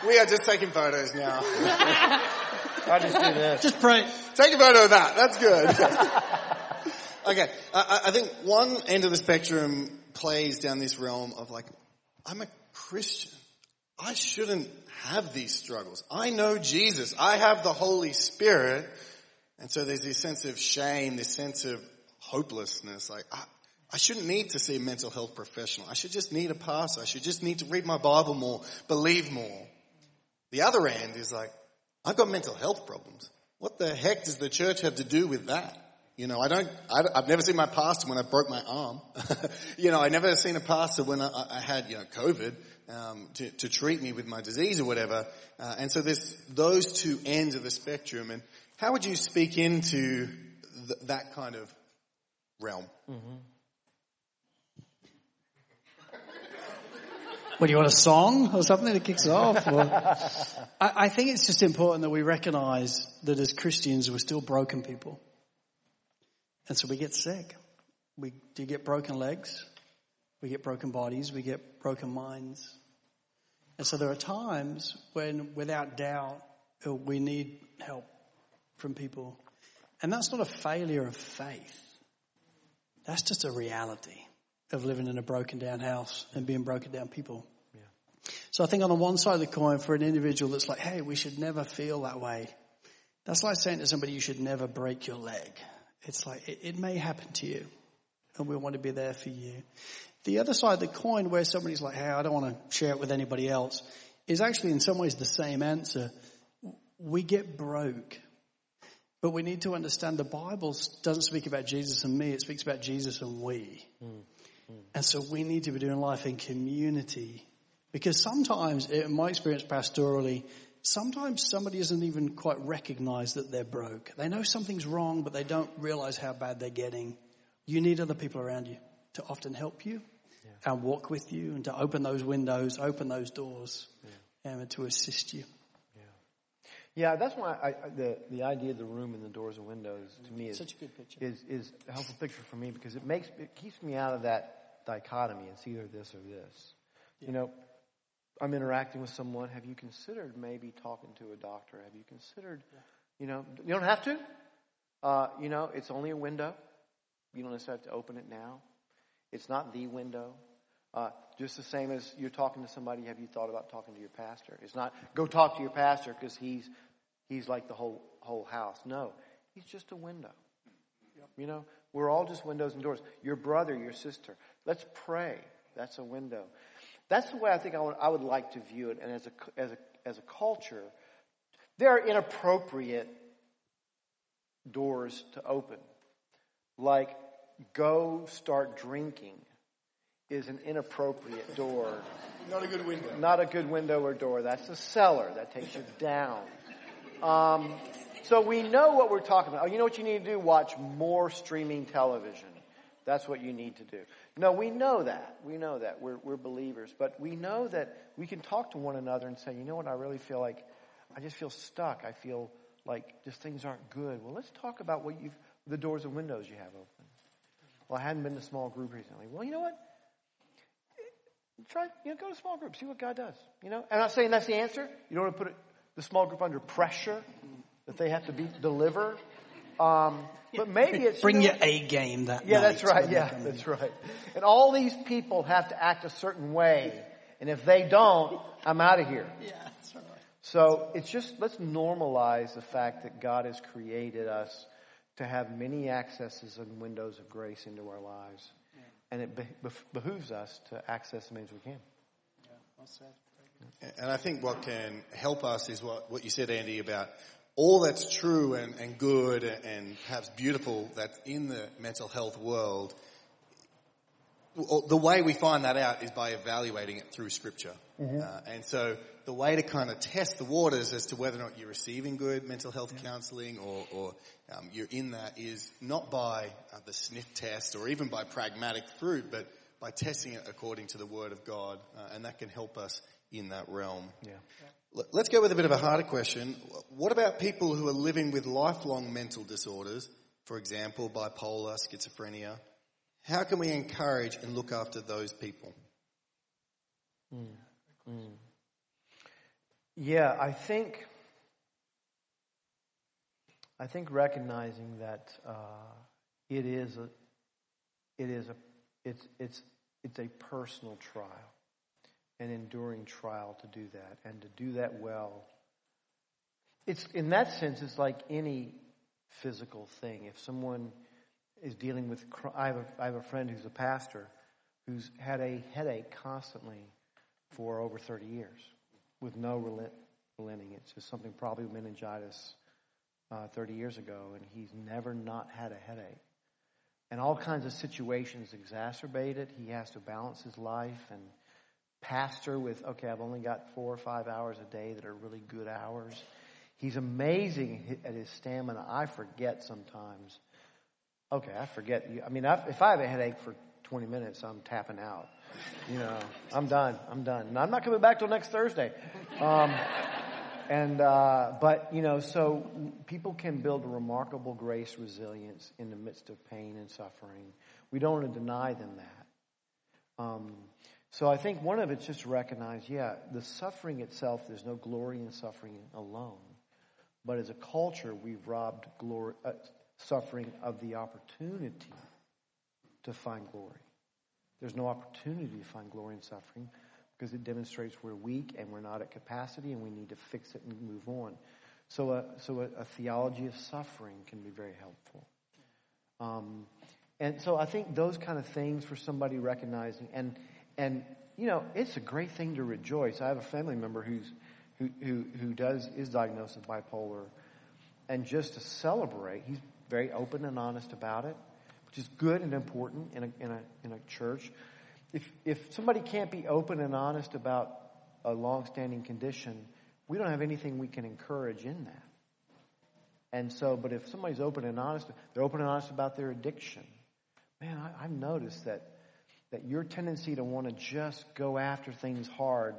We are just taking photos now. I just do this. Just pray. Take a photo of that. That's good. Okay, I, I think one end of the spectrum plays down this realm of like, I'm a Christian. I shouldn't have these struggles. I know Jesus. I have the Holy Spirit. And so there's this sense of shame, this sense of hopelessness. Like, I, I shouldn't need to see a mental health professional. I should just need a pastor. I should just need to read my Bible more, believe more. The other end is like, I've got mental health problems. What the heck does the church have to do with that? You know, I don't, I, I've never seen my pastor when I broke my arm. You know, I never seen a pastor when I, I had, you know, COVID, um, to, to treat me with my disease or whatever. Uh, and so there's those two ends of the spectrum. And how would you speak into th- that kind of realm? Mm-hmm. What, do you want a song or something that kicks it off? Or... I, I think it's just important that we recognize that as Christians, we're still broken people. And so we get sick. We do get broken legs. We get broken bodies. We get broken minds. And so there are times when, without doubt, we need help from people. And that's not a failure of faith. That's just a reality of living in a broken down house and being broken down people. Yeah. So I think on the one side of the coin, for an individual that's like, hey, we should never feel that way. That's like saying to somebody, you should never break your leg. It's like, it, it may happen to you, and we want to be there for you. The other side of the coin where somebody's like, hey, I don't want to share it with anybody else, is actually in some ways the same answer. We get broke, but we need to understand the Bible doesn't speak about Jesus and me. It speaks about Jesus and we. Mm, mm. And so we need to be doing life in community, because sometimes, in my experience pastorally, sometimes somebody doesn't even quite recognize that they're broke. They know something's wrong, but they don't realize how bad they're getting. You need other people around you to often help you yeah. and walk with you and to open those windows, open those doors, yeah. and to assist you. Yeah, yeah, that's why I, I, the, the idea of the room and the doors and windows to me is such a good picture. Is, is a helpful picture for me, because it makes it keeps me out of that dichotomy. It's either this or this. Yeah. You know, I'm interacting with someone, have you considered maybe talking to a doctor? Have you considered, you know, you don't have to. Uh, you know, it's only a window. You don't necessarily have to open it now. It's not the window. Uh, just the same as you're talking to somebody, have you thought about talking to your pastor? It's not, go talk to your pastor because he's he's like the whole whole house. No, he's just a window. Yep. You know, we're all just windows and doors. Your brother, your sister. Let's pray. That's a window. That's the way I think I would, I would like to view it. And as a, as a, as a culture, there are inappropriate doors to open. Like, go start drinking is an inappropriate door. Not a good window. Not a good window or door. That's a cellar. That takes you down. Um, so we know what we're talking about. Oh, you know what you need to do? Watch more streaming television. That's what you need to do. No, we know that. We know that. We're, we're believers. But we know that we can talk to one another and say, you know what, I really feel like, I just feel stuck. I feel like just things aren't good. Well, let's talk about what you've, the doors and windows you have open. Well, I hadn't been to small group recently. Well, you know what? Try, you know, go to small group. See what God does. You know, and I'm not saying that's the answer. You don't want to put it, the small group under pressure that they have to be deliver. Um, but maybe it's bring your A game that yeah, night. That's right. Yeah, that's right. And all these people have to act a certain way, and if they don't, I'm out of here. Yeah, that's right. So it's just, let's normalize the fact that God has created us to have many accesses and windows of grace into our lives. Yeah. And it be- behooves us to access them as we can. Yeah, well said. And I think what can help us is what, what you said, Andy, about all that's true and, and good and perhaps beautiful that's in the mental health world. The way we find that out is by evaluating it through Scripture. Mm-hmm. Uh, and so the way to kind of test the waters as to whether or not you're receiving good mental health yeah. counseling or, or um, you're in that is not by uh, the sniff test or even by pragmatic fruit, but by testing it according to the Word of God. Uh, and that can help us in that realm. Yeah. Yeah. Let's go with a bit of a harder question. What about people who are living with lifelong mental disorders, for example, bipolar, schizophrenia? How can we encourage and look after those people? Mm. Mm. Yeah, I think I think recognizing that uh, it is a it is a it's it's it's a personal trial, an enduring trial to do that, and to do that well. It's in that sense, it's like any physical thing. If someone is dealing with, I have, a, I have a friend who's a pastor who's had a headache constantly for over thirty years with no relent, relenting. It's just something, probably meningitis uh, thirty years ago, and he's never not had a headache. And all kinds of situations exacerbate it. He has to balance his life and pastor with, okay, I've only got four or five hours a day that are really good hours. He's amazing at his stamina. I forget sometimes. Okay, I forget. I mean, if I have a headache for twenty minutes, I'm tapping out. You know, I'm done. I'm done. And I'm not coming back till next Thursday. Um, and uh, but, you know, so people can build a remarkable grace resilience in the midst of pain and suffering. We don't want to deny them that. Um, so I think one of it's just to recognize, yeah, the suffering itself, there's no glory in suffering alone. But as a culture, we've robbed glory... Uh, suffering of the opportunity to find glory. There's no opportunity to find glory in suffering because it demonstrates we're weak and we're not at capacity and we need to fix it and move on. So a, so a, a theology of suffering can be very helpful. Um, and so I think those kind of things for somebody recognizing, and, and you know, it's a great thing to rejoice. I have a family member who's who who, who does is diagnosed with bipolar, and just to celebrate, he's very open and honest about it, which is good and important in a in a in a church. If if somebody can't be open and honest about a long-standing condition, we don't have anything we can encourage in that. And so, but if somebody's open and honest, they're open and honest about their addiction. Man, I, I've noticed that that your tendency to want to just go after things hard,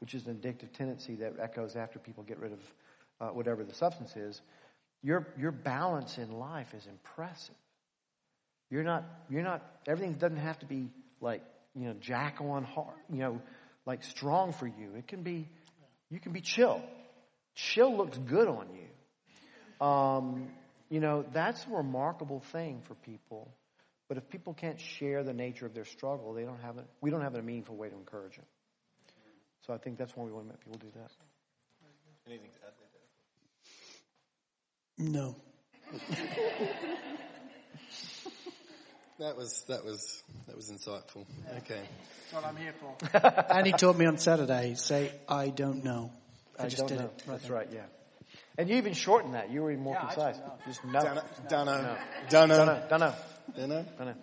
which is an addictive tendency that echoes after people get rid of uh, whatever the substance is. Your your balance in life is impressive. You're not you're not everything doesn't have to be like, you know, jack on hard, you know, like strong for you. It can be, you can be chill. Chill looks good on you. Um, you know, that's a remarkable thing for people. But if people can't share the nature of their struggle, they don't have a, we don't have a meaningful way to encourage them. So I think that's why we want to make people do that. Anything to add there? No. That was that was that was insightful. Okay, that's what I'm here for. And he taught me on Saturday. Say, I don't know. I, I just don't did know. It. That's right. Yeah. And you even shortened that. You were even more yeah, concise. Just know. Don't know. Don't know. Don't know. Don't know. Don't know.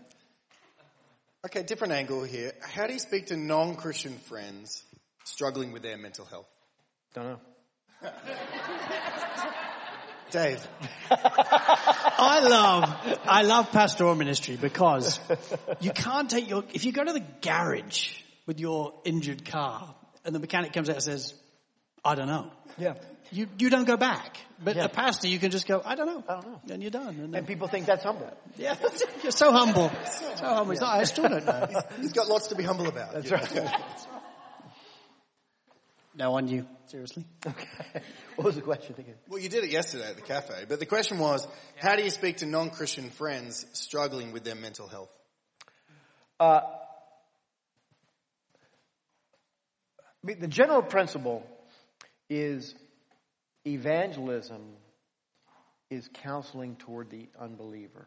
Okay, different angle here. How do you speak to non-Christian friends struggling with their mental health? Don't know. Dave. I love I love pastoral ministry because you can't take your... If you go to the garage with your injured car and the mechanic comes out and says, I don't know. Yeah. You you don't go back. But yeah. The pastor, you can just go, I don't know. I don't know. And you're done. And, and people think that's humble. Yeah. You're so humble. So humble. Yeah. Like, I still don't know. He's, he's got lots to be humble about. That's right. That's right. No, on you. Seriously. Okay. What was the question again? Well, you did it yesterday at the cafe, but the question was, how do you speak to non-Christian friends struggling with their mental health? Uh, the general principle is evangelism is counseling toward the unbeliever,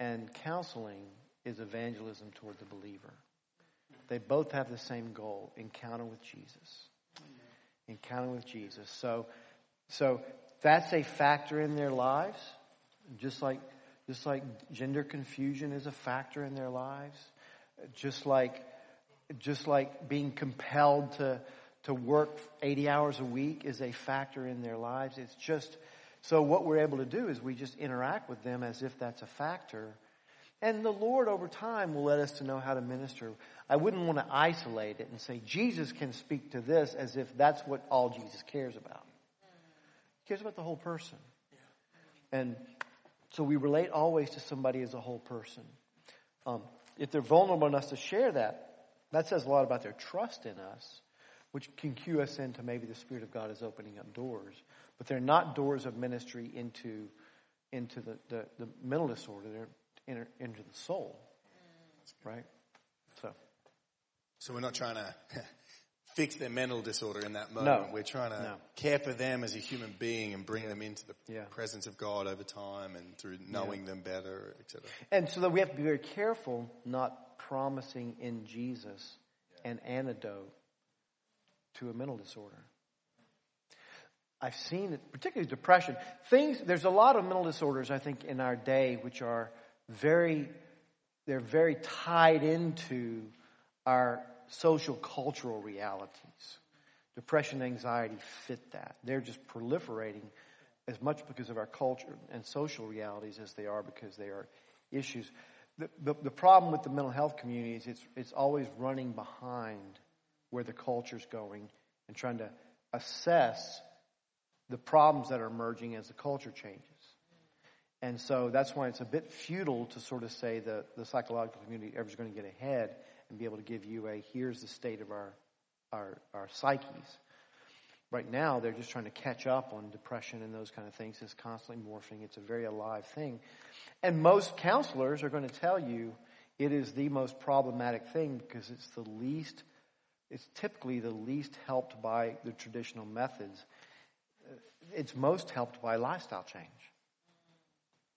and counseling is evangelism toward the believer. They both have the same goal, encounter with Jesus. Encounter with Jesus. So so that's a factor in their lives, just like just like gender confusion is a factor in their lives, just like just like being compelled to to work eighty hours a week is a factor in their lives. It's just so what we're able to do is we just interact with them as if that's a factor. And the Lord over time will let us to know how to minister. I wouldn't want to isolate it and say Jesus can speak to this as if that's what all Jesus cares about. He cares about the whole person. And so we relate always to somebody as a whole person. Um, if they're vulnerable enough to share that, that says a lot about their trust in us, which can cue us into maybe the Spirit of God is opening up doors. But they're not doors of ministry into, into the, the, the mental disorder. They're Into the soul, right? So, so we're not trying to fix their mental disorder in that moment. No. We're trying to no. care for them as a human being and bring yeah. them into the yeah. presence of God over time and through knowing yeah. them better, et cetera. And so that we have to be very careful not promising in Jesus yeah. an antidote to a mental disorder. I've seen it, particularly depression. Things there's a lot of mental disorders I think in our day which are Very, they're very tied into our social cultural realities. Depression, anxiety fit that. They're just proliferating as much because of our culture and social realities as they are because they are issues. The, the, the problem with the mental health community is it's, it's always running behind where the culture's going and trying to assess the problems that are emerging as the culture changes. And so that's why it's a bit futile to sort of say that the psychological community ever is going to get ahead and be able to give you a, here's the state of our, our our psyches. Right now, they're just trying to catch up on depression and those kind of things. It's constantly morphing. It's a very alive thing. And most counselors are going to tell you it is the most problematic thing because it's the least, it's typically the least helped by the traditional methods. It's most helped by lifestyle change.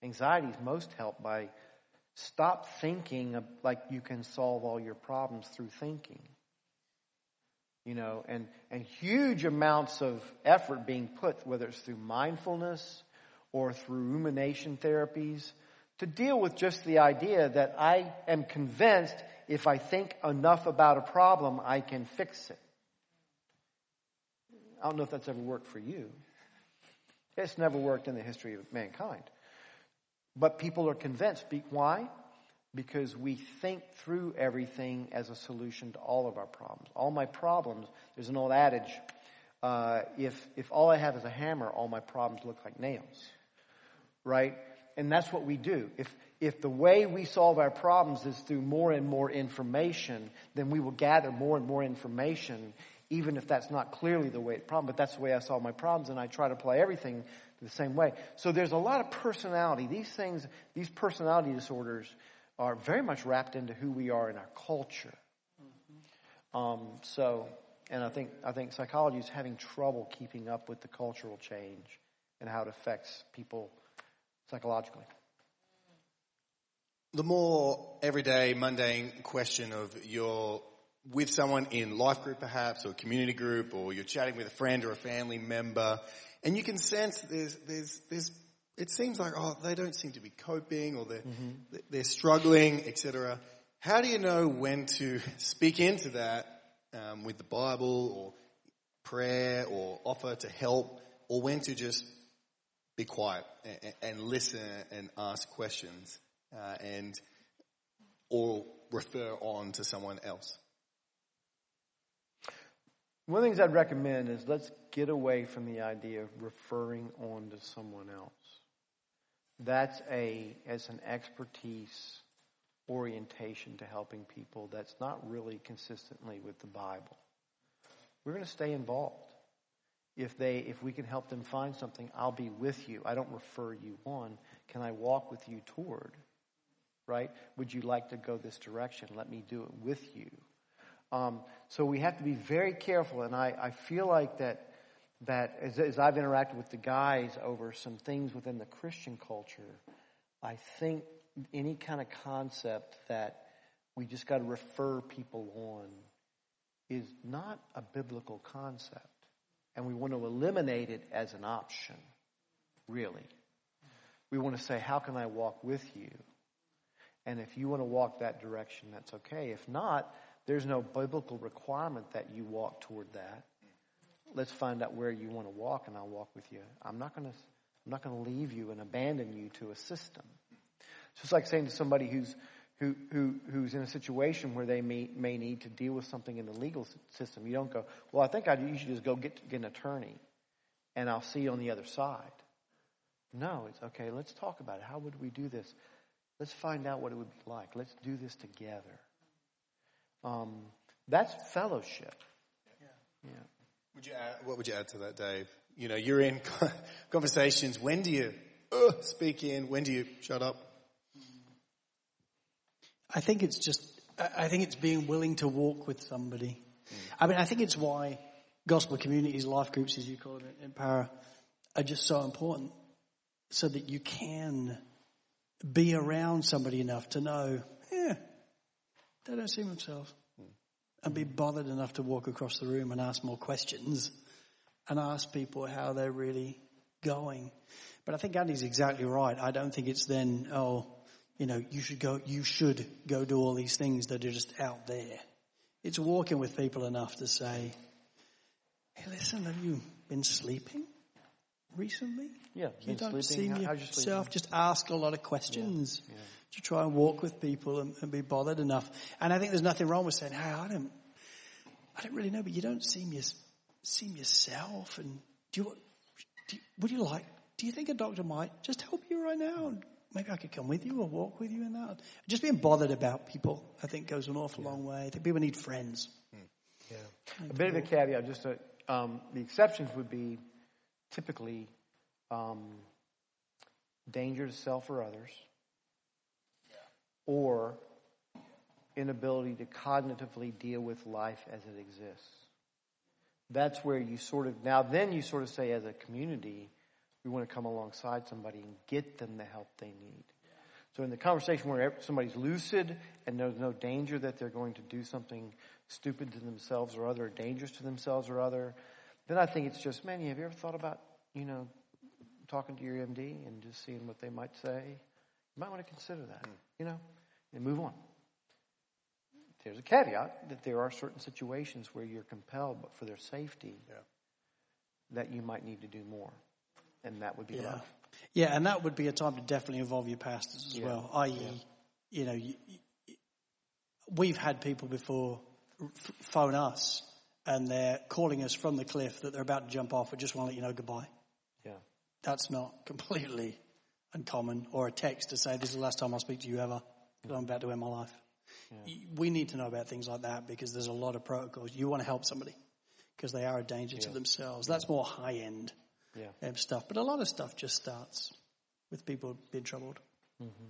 Anxiety is most helped by stop thinking of, like you can solve all your problems through thinking. You know, and, and huge amounts of effort being put, whether it's through mindfulness or through rumination therapies, to deal with just the idea that I am convinced if I think enough about a problem, I can fix it. I don't know if that's ever worked for you. It's never worked in the history of mankind. But people are convinced. Why? Because we think through everything as a solution to all of our problems. All my problems, there's an old adage, uh, if if all I have is a hammer, all my problems look like nails, right? And that's what we do. If if the way we solve our problems is through more and more information, then we will gather more and more information, even if that's not clearly the way it's problem. But that's the way I solve my problems, and I try to apply everything the same way. So there's a lot of personality. These things, these personality disorders are very much wrapped into who we are in our culture. Mm-hmm. Um, so, and I think I think psychology is having trouble keeping up with the cultural change and how it affects people psychologically. The more everyday, mundane question of you're with someone in life group perhaps, or community group, or you're chatting with a friend or a family member, and you can sense there's there's there's it seems like, oh, they don't seem to be coping, or they're mm-hmm. they're struggling, et cetera. How do you know when to speak into that um, with the Bible or prayer or offer to help, or when to just be quiet and, and listen and ask questions uh, and or refer on to someone else? One of the things I'd recommend is let's get away from the idea of referring on to someone else. That's a as an expertise orientation to helping people that's not really consistently with the Bible. We're going to stay involved. If they if we can help them find something, I'll be with you. I don't refer you on. Can I walk with you toward? Right? Would you like to go this direction? Let me do it with you. Um, so we have to be very careful, and I, I feel like that that as, as I've interacted with the guys over some things within the Christian culture, I think any kind of concept that we just got to refer people on is not a biblical concept, and we want to eliminate it as an option, really. We want to say, how can I walk with you? And if you want to walk that direction, that's okay. If not, there's no biblical requirement that you walk toward that. Let's find out where you want to walk, and I'll walk with you. I'm not going to, I'm not going to leave you and abandon you to a system. It's just like saying to somebody who's who who who's in a situation where they may may need to deal with something in the legal system. You don't go, well, I think I you should just go get get an attorney, and I'll see you on the other side. No, it's okay. Let's talk about it. How would we do this? Let's find out what it would be like. Let's do this together. Um, that's fellowship. Yeah. Yeah. Would you add, what would you add to that, Dave? You know, you're in conversations. When do you uh, speak in? When do you shut up? I think it's just. I think it's being willing to walk with somebody. Mm. I mean, I think it's why gospel communities, life groups, as you call it, in Para, are just so important, so that you can be around somebody enough to know. Yeah. They don't see themselves, and be bothered enough to walk across the room and ask more questions and ask people how they're really going. But I think Andy's exactly right. I don't think it's then, oh, you know, you should go, you should go do all these things that are just out there. It's walking with people enough to say, hey, listen, have you been sleeping recently? Yeah, you don't see yourself. Just ask a lot of questions. Yeah, yeah. To try and walk with people and, and be bothered enough. And I think there's nothing wrong with saying, hey, I don't, I don't really know, but you don't seem, your, seem yourself. And do you, do you, would you like, do you think a doctor might just help you right now? Maybe I could come with you or walk with you in that. Just being bothered about people, I think, goes an awful yeah. long way. I think people need friends. Mm. Yeah. A bit of a caveat, just a, um, the exceptions would be typically um, danger to self or others, or inability to cognitively deal with life as it exists. That's where you sort of, now then you sort of say as a community, we want to come alongside somebody and get them the help they need. So in the conversation where somebody's lucid and there's no danger that they're going to do something stupid to themselves or other, or dangerous to themselves or other, then I think it's just, man, have you ever thought about, you know, talking to your M D and just seeing what they might say? You might want to consider that, you know? And move on. There's a caveat that there are certain situations where you're compelled, but for their safety, yeah. that you might need to do more. And that would be yeah. life. Yeah, and that would be a time to definitely involve your pastors as yeah. well, that is, yeah. you know, you, you, we've had people before f- phone us, and they're calling us from the cliff that they're about to jump off. We just want to let you know goodbye. Yeah, that's not completely uncommon, or a text to say, this is the last time I'll speak to you ever, because I'm about to end my life. Yeah. We need to know about things like that, because there's a lot of protocols. You want to help somebody because they are a danger yeah. to themselves. That's yeah. more high-end yeah. stuff. But a lot of stuff just starts with people being troubled. Mm-hmm.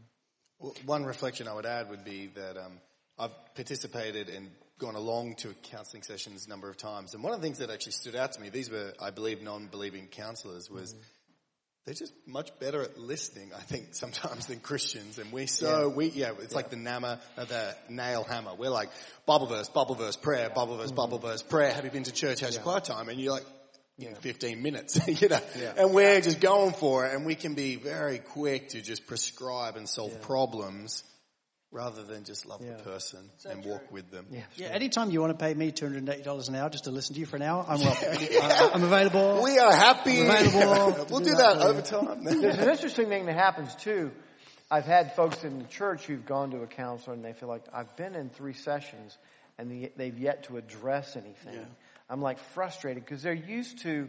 Well, one reflection I would add would be that um, I've participated and gone along to counselling sessions a number of times. And one of the things that actually stood out to me, these were, I believe, non-believing counsellors, was... Mm-hmm. They're just much better at listening, I think, sometimes than Christians. And we so, yeah. we, yeah, it's yeah. like the nama, uh, the nail hammer. We're like, Bible verse, Bible verse, prayer, Bible verse, mm-hmm. Bible verse, prayer. Have you been to church? How's yeah. your quiet time? And you're like, in yeah. fifteen minutes, you know. Yeah. And we're just going for it. And we can be very quick to just prescribe and solve yeah. problems rather than just love yeah. the person so and true. walk with them. Yeah, yeah, anytime you want to pay me two hundred eighty dollars an hour just to listen to you for an hour, I'm welcome. yeah. I'm available. We are happy. I'm available. we'll do, do that, that over time. There's an interesting thing that happens too. I've had folks in the church who've gone to a counselor and they feel like, I've been in three sessions and they've yet to address anything. Yeah. I'm like frustrated because they're used to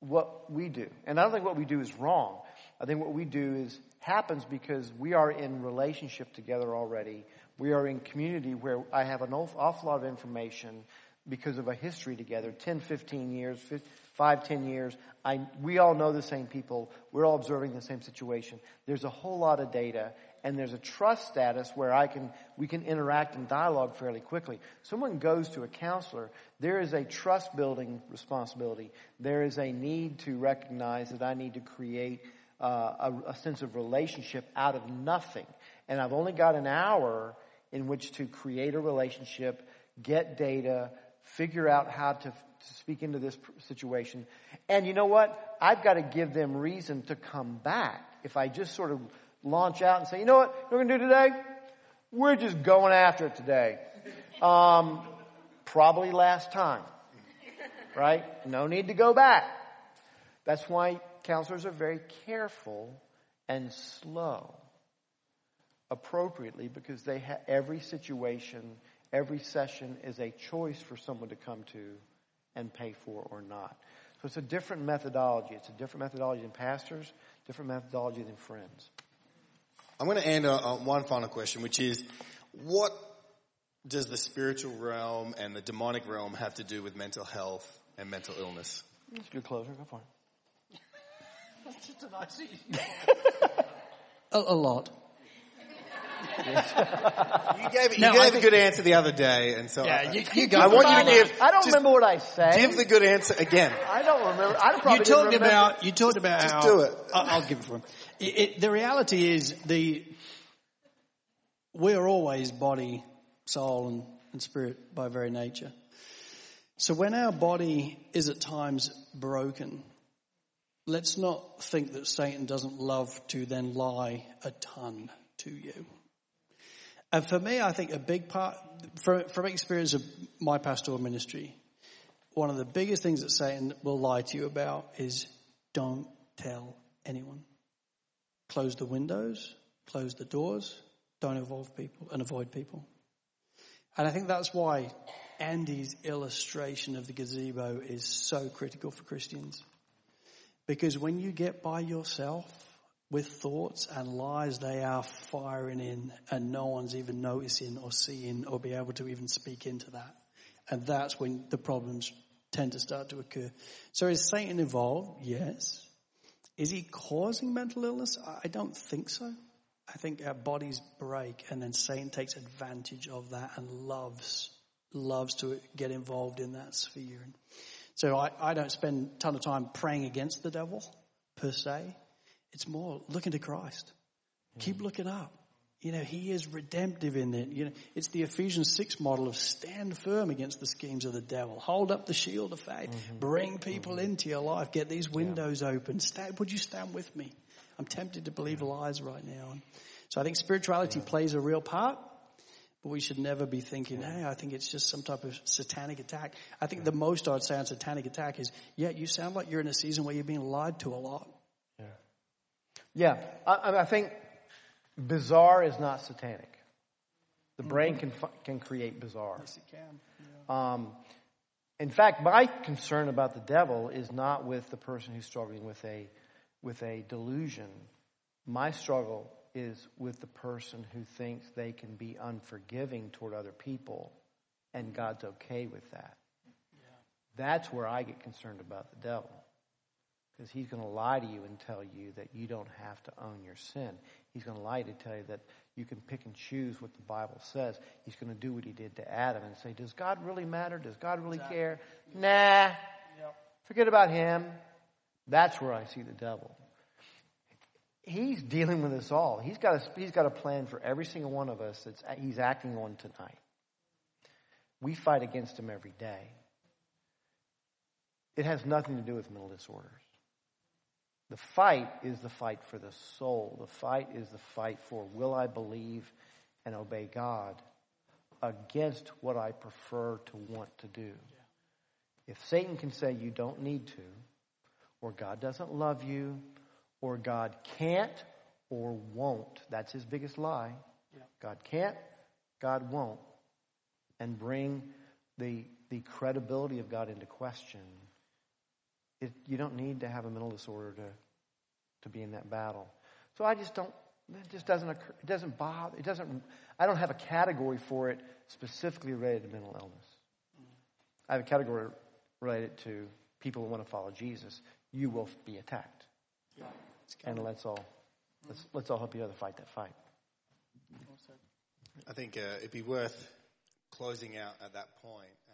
what we do. And I don't think what we do is wrong. I think what we do is happens because we are in relationship together already. We are in community where I have an awful lot of information because of a history together, ten, fifteen years, five, ten years. I, we all know the same people. We're all observing the same situation. There's a whole lot of data, and there's a trust status where I can we can interact and dialogue fairly quickly. Someone goes to a counselor, there is a trust-building responsibility. There is a need to recognize that I need to create Uh, a, a sense of relationship out of nothing. And I've only got an hour in which to create a relationship, get data, figure out how to, f- to speak into this pr- situation. And you know what? I've got to give them reason to come back. If I just sort of launch out and say, you know what we're going to do today? We're just going after it today. Um, probably last time. Right? No need to go back. That's why counselors are very careful and slow, appropriately, because they ha- every situation, every session is a choice for someone to come to and pay for or not. So it's a different methodology. It's a different methodology than pastors, different methodology than friends. I'm going to end on one final question, which is, what does the spiritual realm and the demonic realm have to do with mental health and mental illness? That's a good closer. Go for it. That's just a nice a, a lot. you gave, you no, gave a good answer the other day, and so yeah, I, you, you I want you to give. I don't remember what I said. Give the good answer again. I don't remember. I probably you talked remember. about. You talked about. Just, just do it. I'll, I'll give it for him. It, it, the reality is the we are always body, soul, and, and spirit by very nature. So when our body is at times broken, let's not think that Satan doesn't love to then lie a ton to you. And for me, I think a big part, from, from experience of my pastoral ministry, one of the biggest things that Satan will lie to you about is, don't tell anyone. Close the windows, close the doors, don't involve people and avoid people. And I think that's why Andy's illustration of the gazebo is so critical for Christians. Because when you get by yourself with thoughts and lies, they are firing in and no one's even noticing or seeing or be able to even speak into that. And that's when the problems tend to start to occur. So is Satan involved? Yes. Is he causing mental illness? I don't think so. I think our bodies break and then Satan takes advantage of that and loves, loves to get involved in that sphere. So I, I don't spend a ton of time praying against the devil, per se. It's more looking to Christ. Mm. Keep looking up. You know, he is redemptive in it. You know, it's the Ephesians six model of stand firm against the schemes of the devil. Hold up the shield of faith. Mm-hmm. Bring people mm-hmm. into your life. Get these windows yeah. open. Stay, would you stand with me? I'm tempted to believe yeah. lies right now. And so I think spirituality yeah. plays a real part. But we should never be thinking, hey, I think it's just some type of satanic attack. I think yeah. the most I'd say on satanic attack is, yeah, you sound like you're in a season where you're being lied to a lot. Yeah, yeah. I, I think bizarre is not satanic. The brain can can create bizarre. Yes, it can. Yeah. Um, in fact, my concern about the devil is not with the person who's struggling with a with a delusion My struggle is with the person who thinks they can be unforgiving toward other people and God's okay with that. Yeah. That's where I get concerned about the devil, because he's going to lie to you and tell you that you don't have to own your sin. He's going to lie to tell you that you can pick and choose what the Bible says. He's going to do what he did to Adam and say, does God really matter? Does God really exactly. care? Nah. Yep. Forget about him. That's where I see the devil. He's dealing with us all. He's got a, he's got a plan for every single one of us that he's acting on tonight. We fight against him every day. It has nothing to do with mental disorders. The fight is the fight for the soul. The fight is the fight for, will I believe and obey God against what I prefer to want to do? If Satan can say you don't need to, or God doesn't love you, or God can't or won't, that's his biggest lie. Yeah. God can't, God won't, and bring the the credibility of God into question. It, you don't need to have a mental disorder to to be in that battle. So I just don't. It just doesn't occur. It doesn't bother. It doesn't. I don't have a category for it specifically related to mental illness. Mm-hmm. I have a category related to people who want to follow Jesus. You will be attacked. Yeah. And let's all let's let's all help each other fight that fight. I think uh, it'd be worth closing out at that point